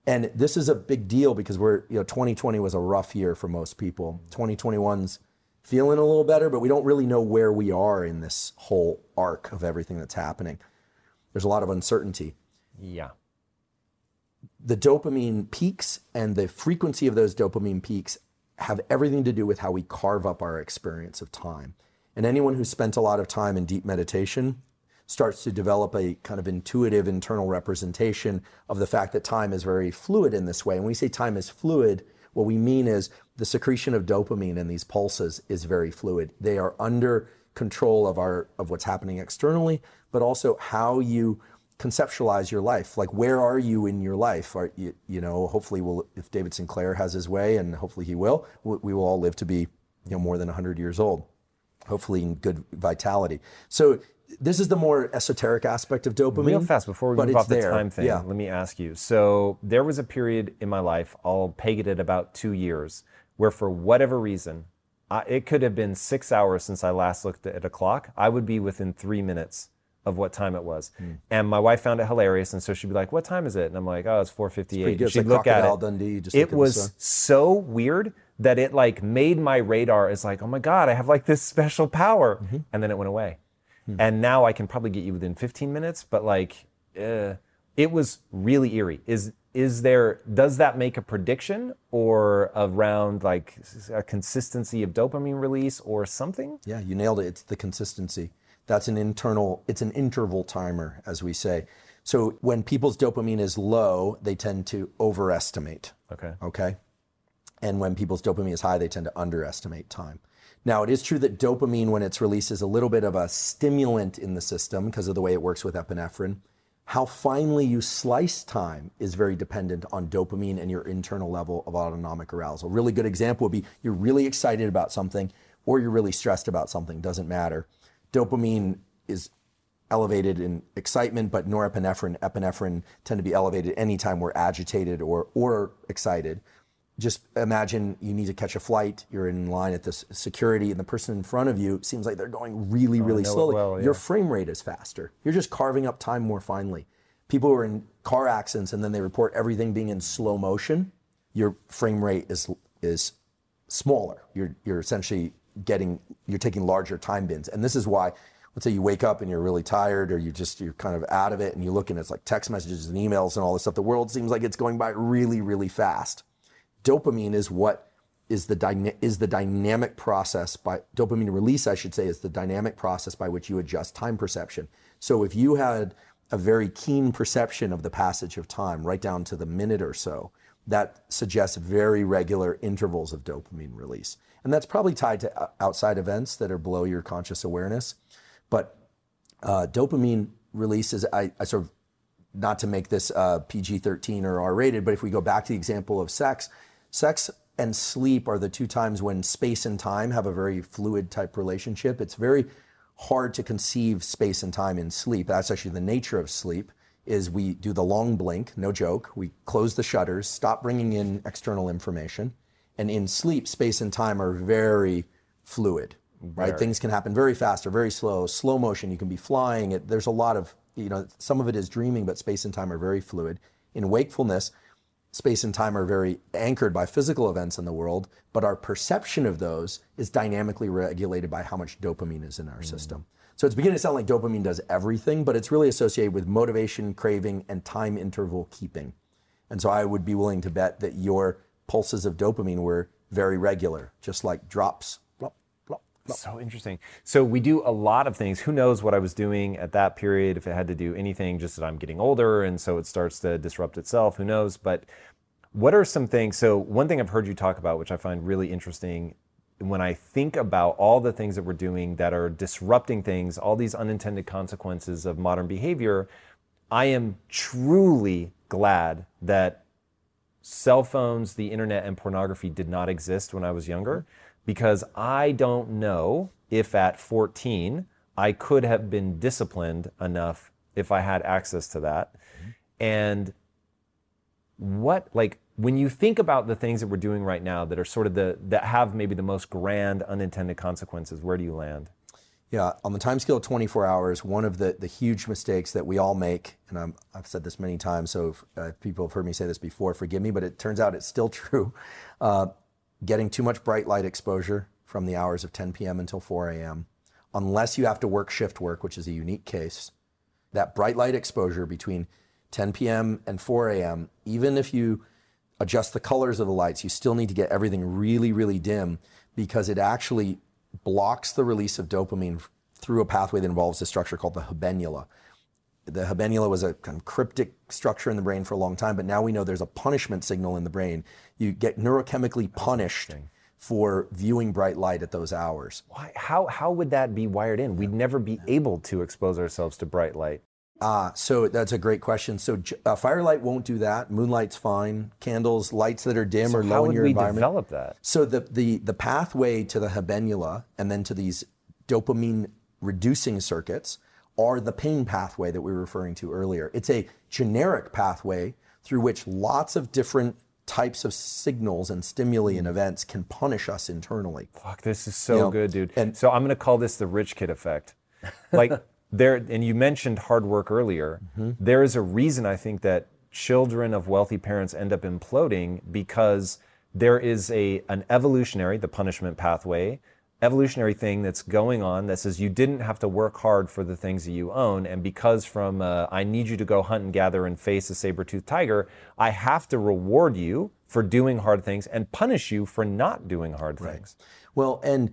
And this is a big deal because we're, you know, twenty twenty was a rough year for most people. twenty twenty-one's feeling a little better, but we don't really know where we are in this whole arc of everything that's happening. There's a lot of uncertainty. Yeah. The dopamine peaks and the frequency of those dopamine peaks have everything to do with how we carve up our experience of time. And anyone who spent a lot of time in deep meditation starts to develop a kind of intuitive internal representation of the fact that time is very fluid in this way. And when we say time is fluid, what we mean is the secretion of dopamine in these pulses is very fluid. They are under control of our of what's happening externally, but also how you conceptualize your life. Like, where are you in your life? Are you, you know, hopefully we'll, if David Sinclair has his way, and hopefully he will, we will all live to be, you know, more than one hundred years old, hopefully in good vitality. So this is the more esoteric aspect of dopamine. Real fast, before we move off the time thing, yeah. let me ask you. So there was a period in my life, I'll peg it at about two years, where for whatever reason, I, it could have been six hours since I last looked at a clock, I would be within three minutes of what time it was. Mm. And my wife found it hilarious, and so she'd be like, what time is it? And I'm like, oh, it's four fifty-eight. It's she'd like look at it. Dundee, just it was so weird that it like made my radar, is like, oh my God, I have like this special power. Mm-hmm. And then it went away. And now I can probably get you within fifteen minutes, but like, uh, it was really eerie. Is is there? Does that make a prediction or around like a consistency of dopamine release or something? Yeah, you nailed it. It's the consistency. That's an internal. It's an interval timer, as we say. So when people's dopamine is low, they tend to overestimate. Okay. Okay. And when people's dopamine is high, they tend to underestimate time. Now, it is true that dopamine, when it's released, is a little bit of a stimulant in the system because of the way it works with epinephrine. How finely you slice time is very dependent on dopamine and your internal level of autonomic arousal. A really good example would be you're really excited about something or you're really stressed about something, doesn't matter. Dopamine is elevated in excitement, but norepinephrine, epinephrine tend to be elevated anytime we're agitated or, or excited. Just imagine you need to catch a flight, you're in line at this security, and the person in front of you seems like they're going really, really slowly. Well, yeah. Your frame rate is faster. You're just carving up time more finely. People who are in car accidents and then they report everything being in slow motion, your frame rate is is smaller. You're you're essentially getting you're taking larger time bins. And this is why, let's say you wake up and you're really tired, or you just you're kind of out of it and you look and it's like text messages and emails and all this stuff. The world seems like it's going by really, really fast. Dopamine is what is the dyna- is the dynamic process by dopamine release, I should say, is the dynamic process by which you adjust time perception. So if you had a very keen perception of the passage of time, right down to the minute or so, that suggests very regular intervals of dopamine release. And that's probably tied to outside events that are below your conscious awareness. But uh, dopamine release is, I, I sort of, not to make this uh, P G thirteen or R-rated, but if we go back to the example of sex, sex and sleep are the two times when space and time have a very fluid type relationship. It's very hard to conceive space and time in sleep. That's actually the nature of sleep. is we do the long blink, no joke. We close the shutters, stop bringing in external information. And in sleep, space and time are very fluid, right? Right. Things can happen very fast or very slow, slow motion. You can be flying. It, there's a lot of, you know, some of it is dreaming, but space and time are very fluid. In wakefulness, space and time are very anchored by physical events in the world, but our perception of those is dynamically regulated by how much dopamine is in our mm. system. So it's beginning to sound like dopamine does everything, but it's really associated with motivation, craving, and time interval keeping. And so I would be willing to bet that your pulses of dopamine were very regular, just like drops. Plop, plop, plop. So interesting. So we do a lot of things. Who knows what I was doing at that period, if it had to do anything, just that I'm getting older and so it starts to disrupt itself, who knows? But what are some things? So one thing I've heard you talk about, which I find really interesting, when I think about all the things that we're doing that are disrupting things, all these unintended consequences of modern behavior, I am truly glad that cell phones, the internet, and pornography did not exist when I was younger, because I don't know if at fourteen I could have been disciplined enough if I had access to that. Mm-hmm. And what, like, when you think about the things that we're doing right now that are sort of the, that have maybe the most grand unintended consequences, where do you land? Yeah, on the time scale of twenty-four hours, one of the, the huge mistakes that we all make, and I'm, I've said this many times, so if, uh, people have heard me say this before, forgive me, but it turns out it's still true. Uh, getting too much bright light exposure from the hours of ten p.m. until four a.m., unless you have to work shift work, which is a unique case. That bright light exposure between ten p.m. and four a.m., even if you adjust the colors of the lights, you still need to get everything really, really dim, because it actually blocks the release of dopamine through a pathway that involves a structure called the habenula. The habenula was a kind of cryptic structure in the brain for a long time, but now we know there's a punishment signal in the brain. You get neurochemically punished for viewing bright light at those hours. Why? How, how would that be wired in? We'd never be able to expose ourselves to bright light. Ah, so that's a great question. So uh, firelight won't do that. Moonlight's fine. Candles, lights that are dim so or low in your environment. How would we develop that? So the, the, the pathway to the habenula and then to these dopamine reducing circuits are the pain pathway that we were referring to earlier. It's a generic pathway through which lots of different types of signals and stimuli and events can punish us internally. Fuck, this is so you know, good, dude. And so I'm going to call this the rich kid effect. Like... There, and you mentioned hard work earlier. Mm-hmm. There is a reason I think that children of wealthy parents end up imploding, because there is a an evolutionary, the punishment pathway, evolutionary thing that's going on that says you didn't have to work hard for the things that you own. And because from uh, I need you to go hunt and gather and face a saber-toothed tiger, I have to reward you for doing hard things and punish you for not doing hard right. things. Well, and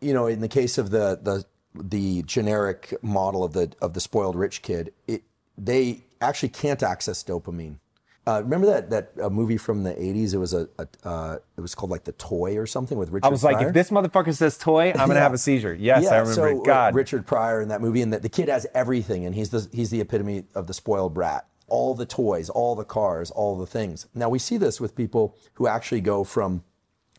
you know, in the case of the the the generic model of the of the spoiled rich kid, it, they actually can't access dopamine. Uh, remember that that uh, movie from the eighties? It was a, a uh, it was called like The Toy or something with Richard Pryor. I was Pryor. like, if this motherfucker says toy, I'm gonna yeah. have a seizure. Yes, yeah, I remember. So, God, Richard Pryor in that movie, and the, the kid has everything, and he's the he's the epitome of the spoiled brat. All the toys, all the cars, all the things. Now we see this with people who actually go from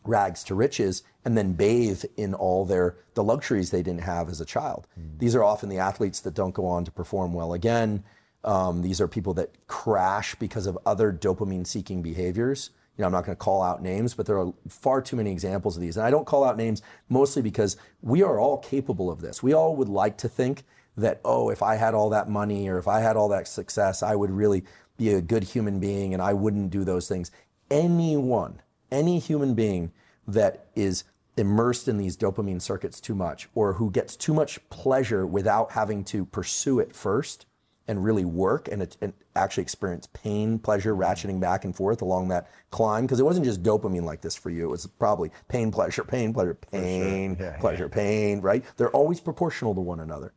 rags to riches and then bathe in all their the luxuries they didn't have as a child. Mm. These are often the athletes that don't go on to perform well again. Um, these are people that crash because of other dopamine-seeking behaviors. You know, I'm not going to call out names, but there are far too many examples of these. And I don't call out names mostly because we are all capable of this. We all would like to think that, oh, if I had all that money or if I had all that success, I would really be a good human being and I wouldn't do those things. Anyone Any human being that is immersed in these dopamine circuits too much, or who gets too much pleasure without having to pursue it first and really work and, it, and actually experience pain, pleasure, ratcheting back and forth along that climb, because it wasn't just dopamine like this for you. It was probably pain, pleasure, pain, pleasure, pain, sure. yeah, pleasure, yeah. pain, right? They're always proportional to one another.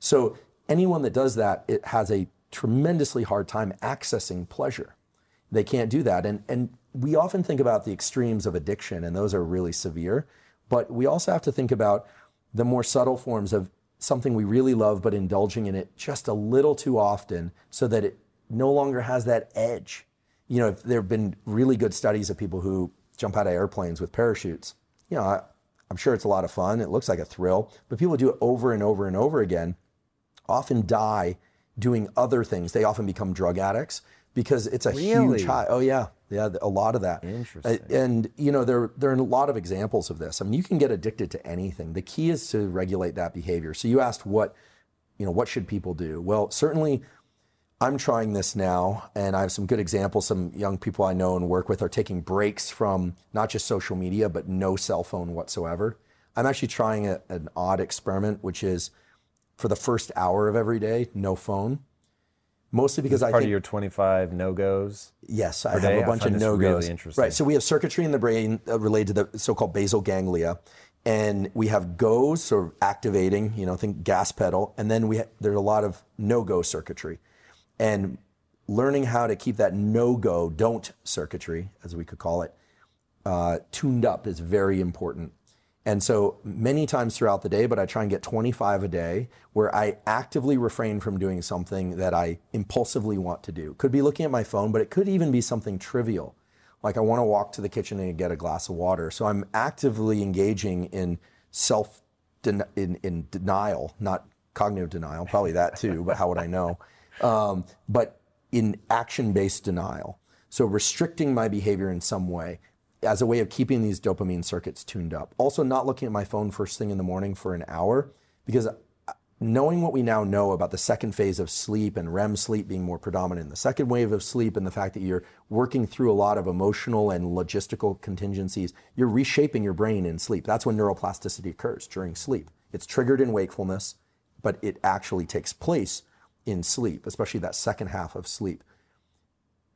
So anyone that does that, it has a tremendously hard time accessing pleasure. They can't do that. And, and we often think about the extremes of addiction, and those are really severe. But we also have to think about the more subtle forms of something we really love, but indulging in it just a little too often so that it no longer has that edge. You know, there have been really good studies of people who jump out of airplanes with parachutes. You know, I, I'm sure it's a lot of fun. It looks like a thrill. But people who do it over and over and over again often die doing other things. They often become drug addicts because it's a really? huge high. Oh yeah, yeah, a lot of that. Interesting. Uh, and you know, there there are a lot of examples of this. I mean, you can get addicted to anything. The key is to regulate that behavior. So you asked what, you know, what should people do? Well, certainly, I'm trying this now, and I have some good examples. Some young people I know and work with are taking breaks from not just social media, but no cell phone whatsoever. I'm actually trying a, an odd experiment, which is for the first hour of every day, no phone. Mostly because I think- Part of your twenty-five no-goes? Yes, I have a bunch of no-goes. Really interesting. Right, so we have circuitry in the brain related to the so-called basal ganglia, and we have goes, sort of activating, you know, think gas pedal, and then we ha- there's a lot of no-go circuitry. And learning how to keep that no-go, don't circuitry, as we could call it, uh, tuned up is very important. And so many times throughout the day, but I try and get twenty-five a day, where I actively refrain from doing something that I impulsively want to do. Could be looking at my phone, but it could even be something trivial. Like I want to walk to the kitchen and get a glass of water. So I'm actively engaging in self, in, in denial, not cognitive denial, probably that too, but how would I know? Um, but in action-based denial. So restricting my behavior in some way as a way of keeping these dopamine circuits tuned up. Also not looking at my phone first thing in the morning for an hour, because knowing what we now know about the second phase of sleep and R E M sleep being more predominant in the second wave of sleep, and the fact that you're working through a lot of emotional and logistical contingencies, you're reshaping your brain in sleep. That's when neuroplasticity occurs, during sleep. It's triggered in wakefulness, but it actually takes place in sleep, especially that second half of sleep.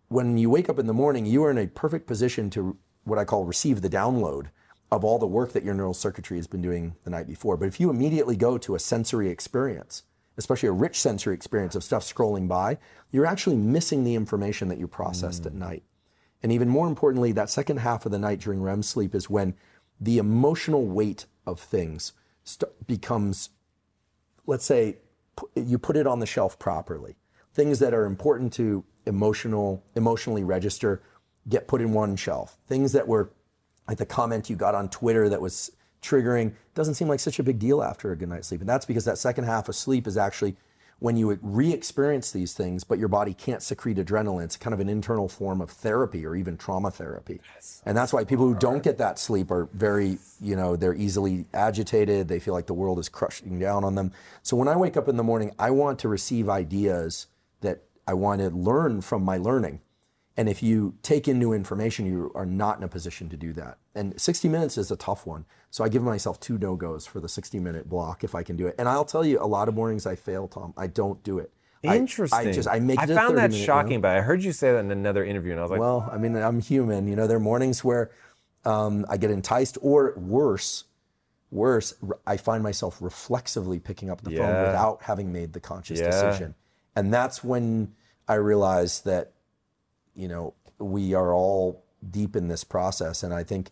When you wake up in the morning, you are in a perfect position to what I call receive the download of all the work that your neural circuitry has been doing the night before. But if you immediately go to a sensory experience, especially a rich sensory experience of stuff scrolling by, you're actually missing the information that you processed mm. at night. And even more importantly, that second half of the night during R E M sleep is when the emotional weight of things st- becomes, let's say, you put it on the shelf properly. Things that are important to emotional, emotionally register get put in one shelf. Things that were, like the comment you got on Twitter that was triggering, doesn't seem like such a big deal after a good night's sleep. And that's because that second half of sleep is actually when you re-experience these things, but your body can't secrete adrenaline. It's kind of an internal form of therapy or even trauma therapy. That's and that's why people who don't get that sleep are very, you know, they're easily agitated. They feel like the world is crushing down on them. So when I wake up in the morning, I want to receive ideas that I want to learn from my learning. And if you take in new information, you are not in a position to do that. And sixty minutes is a tough one. So I give myself two no-goes for the sixty-minute block if I can do it. And I'll tell you, a lot of mornings I fail, Tom. I don't do it. Interesting. I, I just I make. I it found that minute, shocking, you know? But I heard you say that in another interview, and I was like, well, I mean, I'm human. You know, there are mornings where um, I get enticed, or worse, worse, I find myself reflexively picking up the yeah. phone without having made the conscious yeah. decision, and that's when I realized that, you know, we are all deep in this process, and I think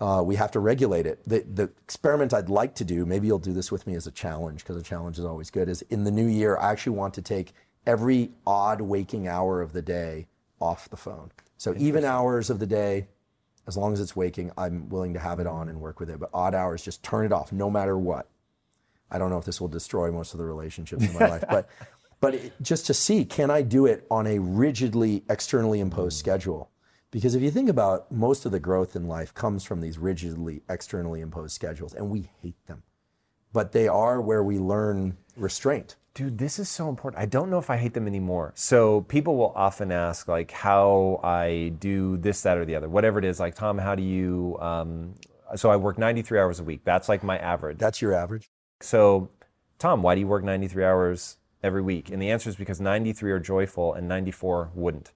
uh, we have to regulate it. The, the experiment I'd like to do, maybe you'll do this with me as a challenge, because a challenge is always good, is in the new year, I actually want to take every odd waking hour of the day off the phone. So even hours of the day, as long as it's waking, I'm willing to have it on and work with it, but odd hours, just turn it off, no matter what. I don't know if this will destroy most of the relationships in my life, but But it, just to see, can I do it on a rigidly externally imposed schedule? Because if you think about, most of the growth in life comes from these rigidly externally imposed schedules, and we hate them. But they are where we learn restraint. Dude, this is so important. I don't know if I hate them anymore. So people will often ask, like, how I do this, that, or the other, whatever it is. Like, Tom, how do you, um, so I work ninety-three hours a week. That's like my average. That's your average. So, Tom, why do you work ninety-three hours every week? And the answer is because ninety-three are joyful and ninety-four wouldn't.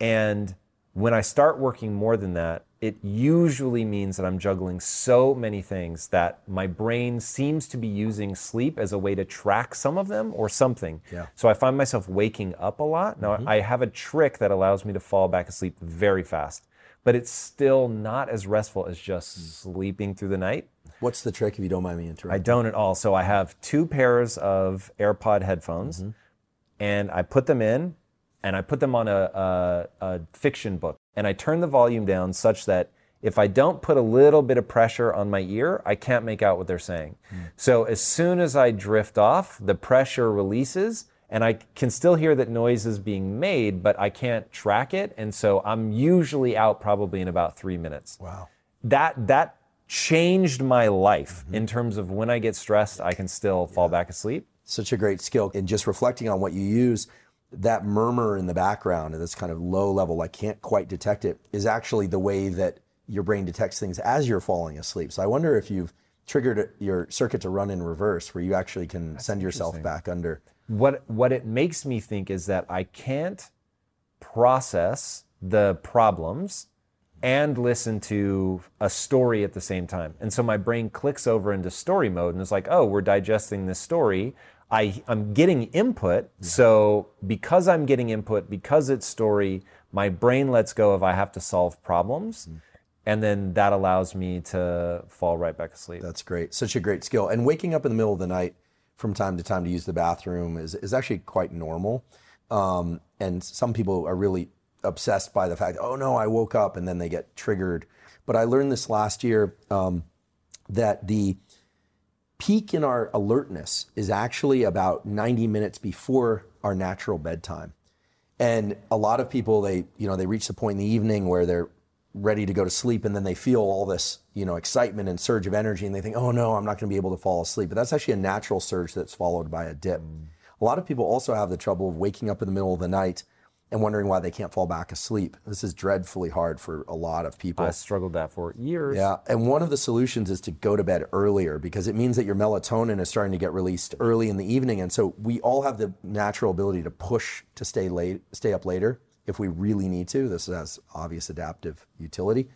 And when I start working more than that, it usually means that I'm juggling so many things that my brain seems to be using sleep as a way to track some of them or something. Yeah. So I find myself waking up a lot. Now, mm-hmm. I have a trick that allows me to fall back asleep very fast, but it's still not as restful as just mm-hmm. sleeping through the night. What's the trick, if you don't mind me interrupting? I don't at all. So I have two pairs of AirPod headphones, mm-hmm. and I put them in, and I put them on a, a, a fiction book, and I turn the volume down such that if I don't put a little bit of pressure on my ear, I can't make out what they're saying. Mm. So as soon as I drift off, the pressure releases, And I can still hear that noise is being made, but I can't track it. And so I'm usually out probably in about three minutes. Wow. That that changed my life mm-hmm. in terms of when I get stressed, I can still yeah. fall back asleep. Such a great skill. And just reflecting on what you use, that murmur in the background and this kind of low level, I can't quite detect it, is actually the way that your brain detects things as you're falling asleep. So I wonder if you've triggered your circuit to run in reverse where you actually can That's send yourself back under. What what it makes me think is that I can't process the problems and listen to a story at the same time. And so my brain clicks over into story mode and it's like, oh, we're digesting this story. I, I'm getting input. Yeah. So because I'm getting input, because it's story, my brain lets go of I have to solve problems. Mm. And then that allows me to fall right back asleep. That's great. Such a great skill. And waking up in the middle of the night from time to time to use the bathroom is, is actually quite normal. Um, and some people are really obsessed by the fact, oh no, I woke up, and then they get triggered. But I learned this last year um, that the peak in our alertness is actually about ninety minutes before our natural bedtime. And a lot of people, they, you know, they reach the point in the evening where they're ready to go to sleep, and then they feel all this, you know, excitement and surge of energy, and they think, oh no, I'm not gonna be able to fall asleep. But that's actually a natural surge that's followed by a dip. Mm. A lot of people also have the trouble of waking up in the middle of the night and wondering why they can't fall back asleep. This is dreadfully hard for a lot of people. I struggled that for years. Yeah, and one of the solutions is to go to bed earlier, because it means that your melatonin is starting to get released early in the evening. And so we all have the natural ability to push to stay late, stay up later, if we really need to. This has obvious adaptive utility.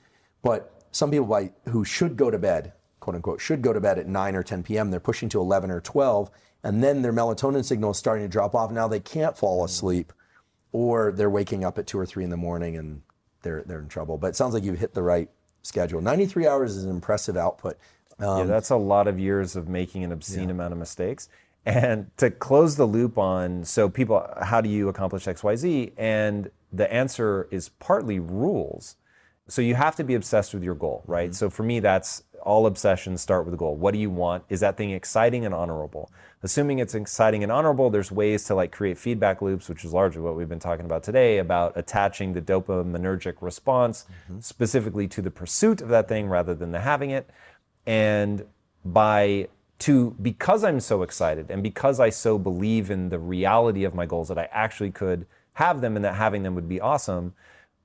But some people by, who should go to bed, quote unquote, should go to bed at nine or ten p.m., they're pushing to eleven or twelve, and then their melatonin signal is starting to drop off. Now they can't fall asleep, or they're waking up at two or three in the morning and they're they're in trouble. But it sounds like you've hit the right schedule. ninety-three hours is an impressive output. Um, yeah, that's a lot of years of making an obscene yeah. amount of mistakes. And to close the loop on, so people, how do you accomplish X, Y, Z? And the answer is partly rules. So you have to be obsessed with your goal, right? Mm-hmm. So for me, that's all obsessions start with a goal. What do you want? Is that thing exciting and honorable? Assuming it's exciting and honorable, there's ways to like create feedback loops, which is largely what we've been talking about today, about attaching the dopaminergic response mm-hmm. specifically to the pursuit of that thing rather than the having it. And by to, because I'm so excited and because I so believe in the reality of my goals that I actually could have them and that having them would be awesome,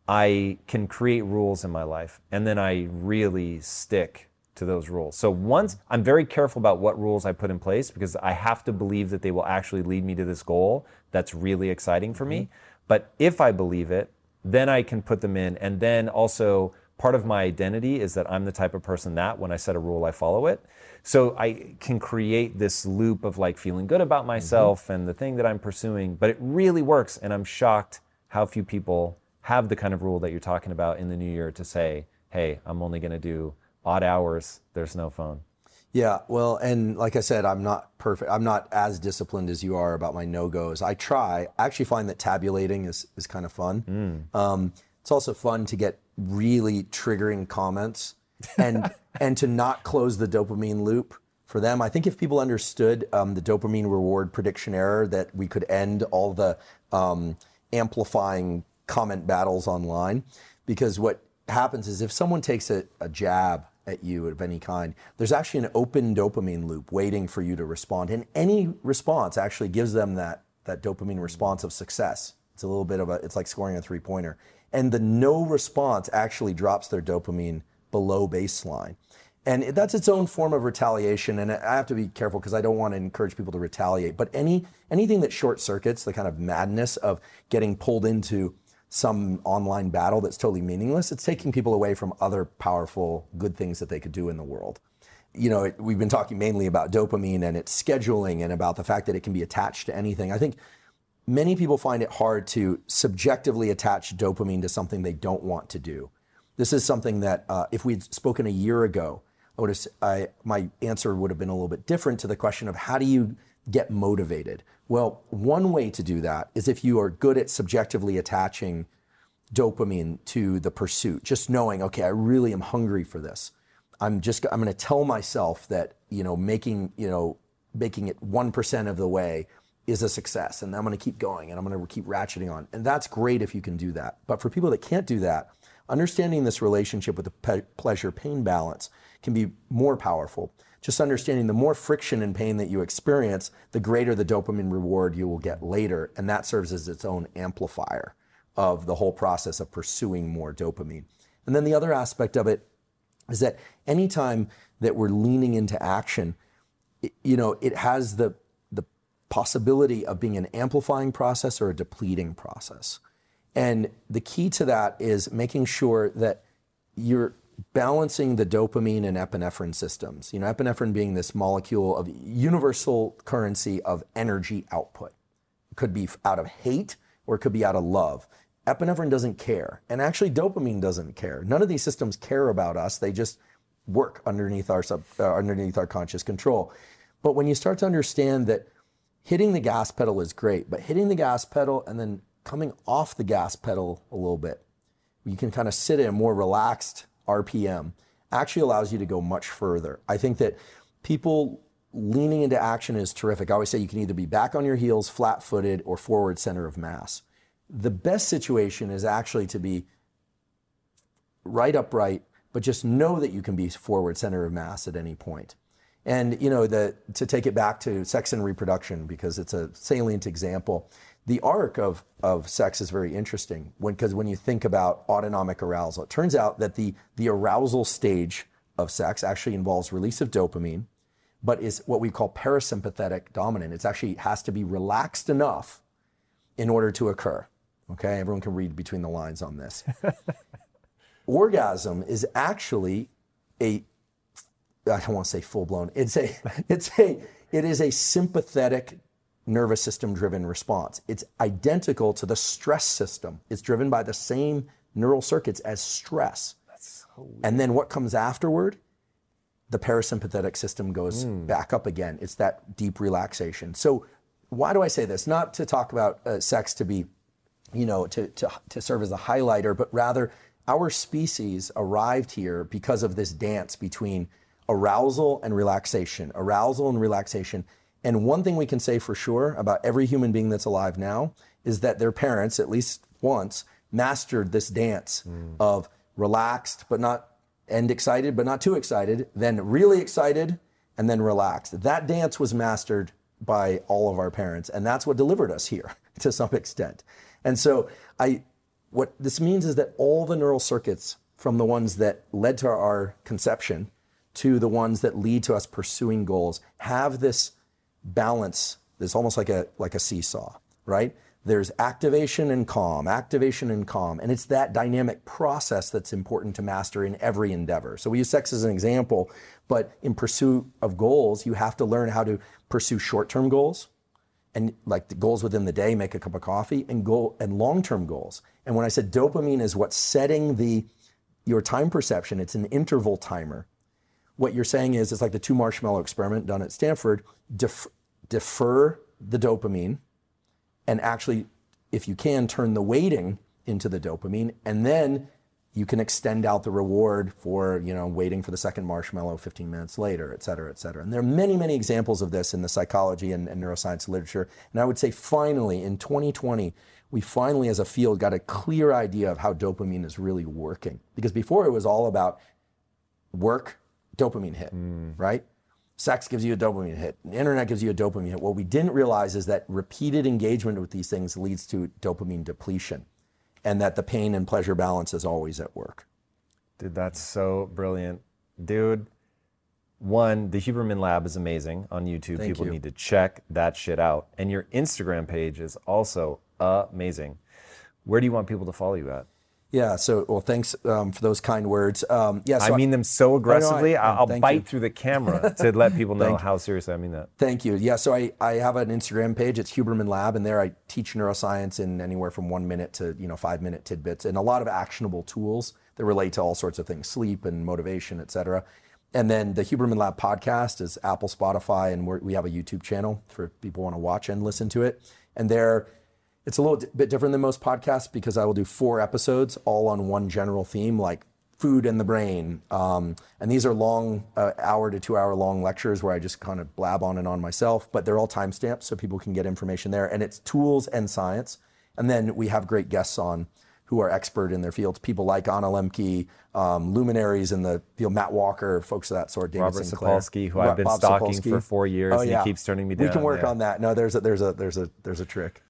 I can create rules in my life. And then I really stick to those rules. So once, I'm very careful about what rules I put in place, because I have to believe that they will actually lead me to this goal that's really exciting for me. But if I believe it, then I can put them in. And then also, part of my identity is that I'm the type of person that when I set a rule, I follow it. So I can create this loop of like feeling good about myself mm-hmm. and the thing that I'm pursuing, but it really works. And I'm shocked how few people have the kind of rule that you're talking about in the new year to say, hey, I'm only gonna do odd hours, there's no phone. Yeah, well, and like I said, I'm not perfect. I'm not as disciplined as you are about my no-goes. I try. I actually find that tabulating is, is kind of fun. Mm. Um, it's also fun to get really triggering comments and and to not close the dopamine loop for them. I think if people understood um, the dopamine reward prediction error, that we could end all the um, amplifying comment battles online. Because what happens is if someone takes a, a jab at you of any kind, there's actually an open dopamine loop waiting for you to respond. And any response actually gives them that that dopamine response of success. It's a little bit of a, it's like scoring a three-pointer. And the no response actually drops their dopamine below baseline. And that's its own form of retaliation. And I have to be careful because I don't want to encourage people to retaliate. But any anything that short circuits the kind of madness of getting pulled into some online battle that's totally meaningless, it's taking people away from other powerful, good things that they could do in the world. You know, it, we've been talking mainly about dopamine and its scheduling and about the fact that it can be attached to anything. I think many people find it hard to subjectively attach dopamine to something they don't want to do. This is something that uh, if we had spoken a year ago, I would have, I, my answer would have been a little bit different to the question of how do you get motivated? Well, one way to do that is if you are good at subjectively attaching dopamine to the pursuit, just knowing, okay, I really am hungry for this. I'm just, I'm going to tell myself that, you know, making, you know, making it one percent of the way is a success, and I'm going to keep going, and I'm going to keep ratcheting on. And that's great if you can do that. But for people that can't do that, understanding this relationship with the pe- pleasure-pain balance can be more powerful. Just understanding the more friction and pain that you experience, the greater the dopamine reward you will get later, and that serves as its own amplifier of the whole process of pursuing more dopamine. And then the other aspect of it is that anytime that we're leaning into action, it, you know, it has the the possibility of being an amplifying process or a depleting process. And the key to that is making sure that you're balancing the dopamine and epinephrine systems. You know, epinephrine being this molecule of universal currency of energy output. It could be out of hate or it could be out of love. Epinephrine doesn't care. And actually dopamine doesn't care. None of these systems care about us. They just work underneath our sub, uh, underneath our conscious control. But when you start to understand that hitting the gas pedal is great, but hitting the gas pedal and then coming off the gas pedal a little bit, you can kind of sit in a more relaxed R P M, actually allows you to go much further. I think that people leaning into action is terrific. I always say you can either be back on your heels, flat-footed, or forward center of mass. The best situation is actually to be right upright, but just know that you can be forward center of mass at any point. And, you know, the, to take it back to sex and reproduction, because it's a salient example, the arc of, of sex is very interesting because when, when you think about autonomic arousal, it turns out that the, the arousal stage of sex actually involves release of dopamine, but is what we call parasympathetic dominant. It's actually has to be relaxed enough in order to occur. Okay, everyone can read between the lines on this. Orgasm is actually a, I don't want to say full-blown, it's a, it's a, it is a sympathetic nervous system-driven response. It's identical to the stress system. It's driven by the same neural circuits as stress. That's so weird. And then what comes afterward? The parasympathetic system goes mm. back up again. It's that deep relaxation. So why do I say this? Not to talk about uh, sex to be, you know, to, to to serve as a highlighter, but rather our species arrived here because of this dance between arousal and relaxation, arousal and relaxation. And one thing we can say for sure about every human being that's alive now is that their parents, at least once, mastered this dance mm. of relaxed, but not, and excited, but not too excited, then really excited, and then relaxed. That dance was mastered by all of our parents, and that's what delivered us here to some extent. And so I, what this means is that all the neural circuits, from the ones that led to our conception to the ones that lead to us pursuing goals, have this balance. It's almost like a like a seesaw, right? There's activation and calm, activation and calm. And it's that dynamic process that's important to master in every endeavor. So we use sex as an example, but in pursuit of goals, you have to learn how to pursue short-term goals and like the goals within the day, make a cup of coffee, and goal and long-term goals. And when I said dopamine is what's setting the your time perception, it's an interval timer. What you're saying is, it's like the two marshmallow experiment done at Stanford, def- defer the dopamine, and actually, if you can, turn the waiting into the dopamine, and then you can extend out the reward for, you know, waiting for the second marshmallow fifteen minutes later, et cetera, et cetera. And there are many, many examples of this in the psychology and, and neuroscience literature. And I would say finally, in twenty twenty, we finally as a field got a clear idea of how dopamine is really working. Because before it was all about work, dopamine hit, mm. right? Sex gives you a dopamine hit. The internet gives you a dopamine hit. What we didn't realize is that repeated engagement with these things leads to dopamine depletion, and that the pain and pleasure balance is always at work. Dude, that's so brilliant. Dude, one, the Huberman Lab is amazing on YouTube. Thank People you. Need to check that shit out. And your Instagram page is also amazing. Where do you want people to follow you at? Yeah, so, well, thanks um, for those kind words. Um, yeah, so I mean I, them so aggressively, I know, I, I'll bite you. Through the camera to let people know how seriously I mean that. Thank you. Yeah, so I, I have an Instagram page. It's Huberman Lab, and there I teach neuroscience in anywhere from one minute to, you know, five-minute tidbits, and a lot of actionable tools that relate to all sorts of things, sleep and motivation, et cetera. And then the Huberman Lab podcast is Apple, Spotify, and we're, we have a YouTube channel for people who want to watch and listen to it. And there... It's a little bit different than most podcasts because I will do four episodes all on one general theme, like food and the brain. Um, and these are long, uh, hour to two hour long lectures where I just kind of blab on and on myself, but they're all timestamped so people can get information there. And it's tools and science. And then we have great guests on who are expert in their fields, people like Anna Lemke, um, luminaries in the field, Matt Walker, folks of that sort, David Sinclair. Robert Sapolsky, who I've been Bob stalking Sapolsky. for four years, oh, and yeah. he keeps turning me down. We can work yeah. on that. No, there's a, there's a, there's a, there's a trick.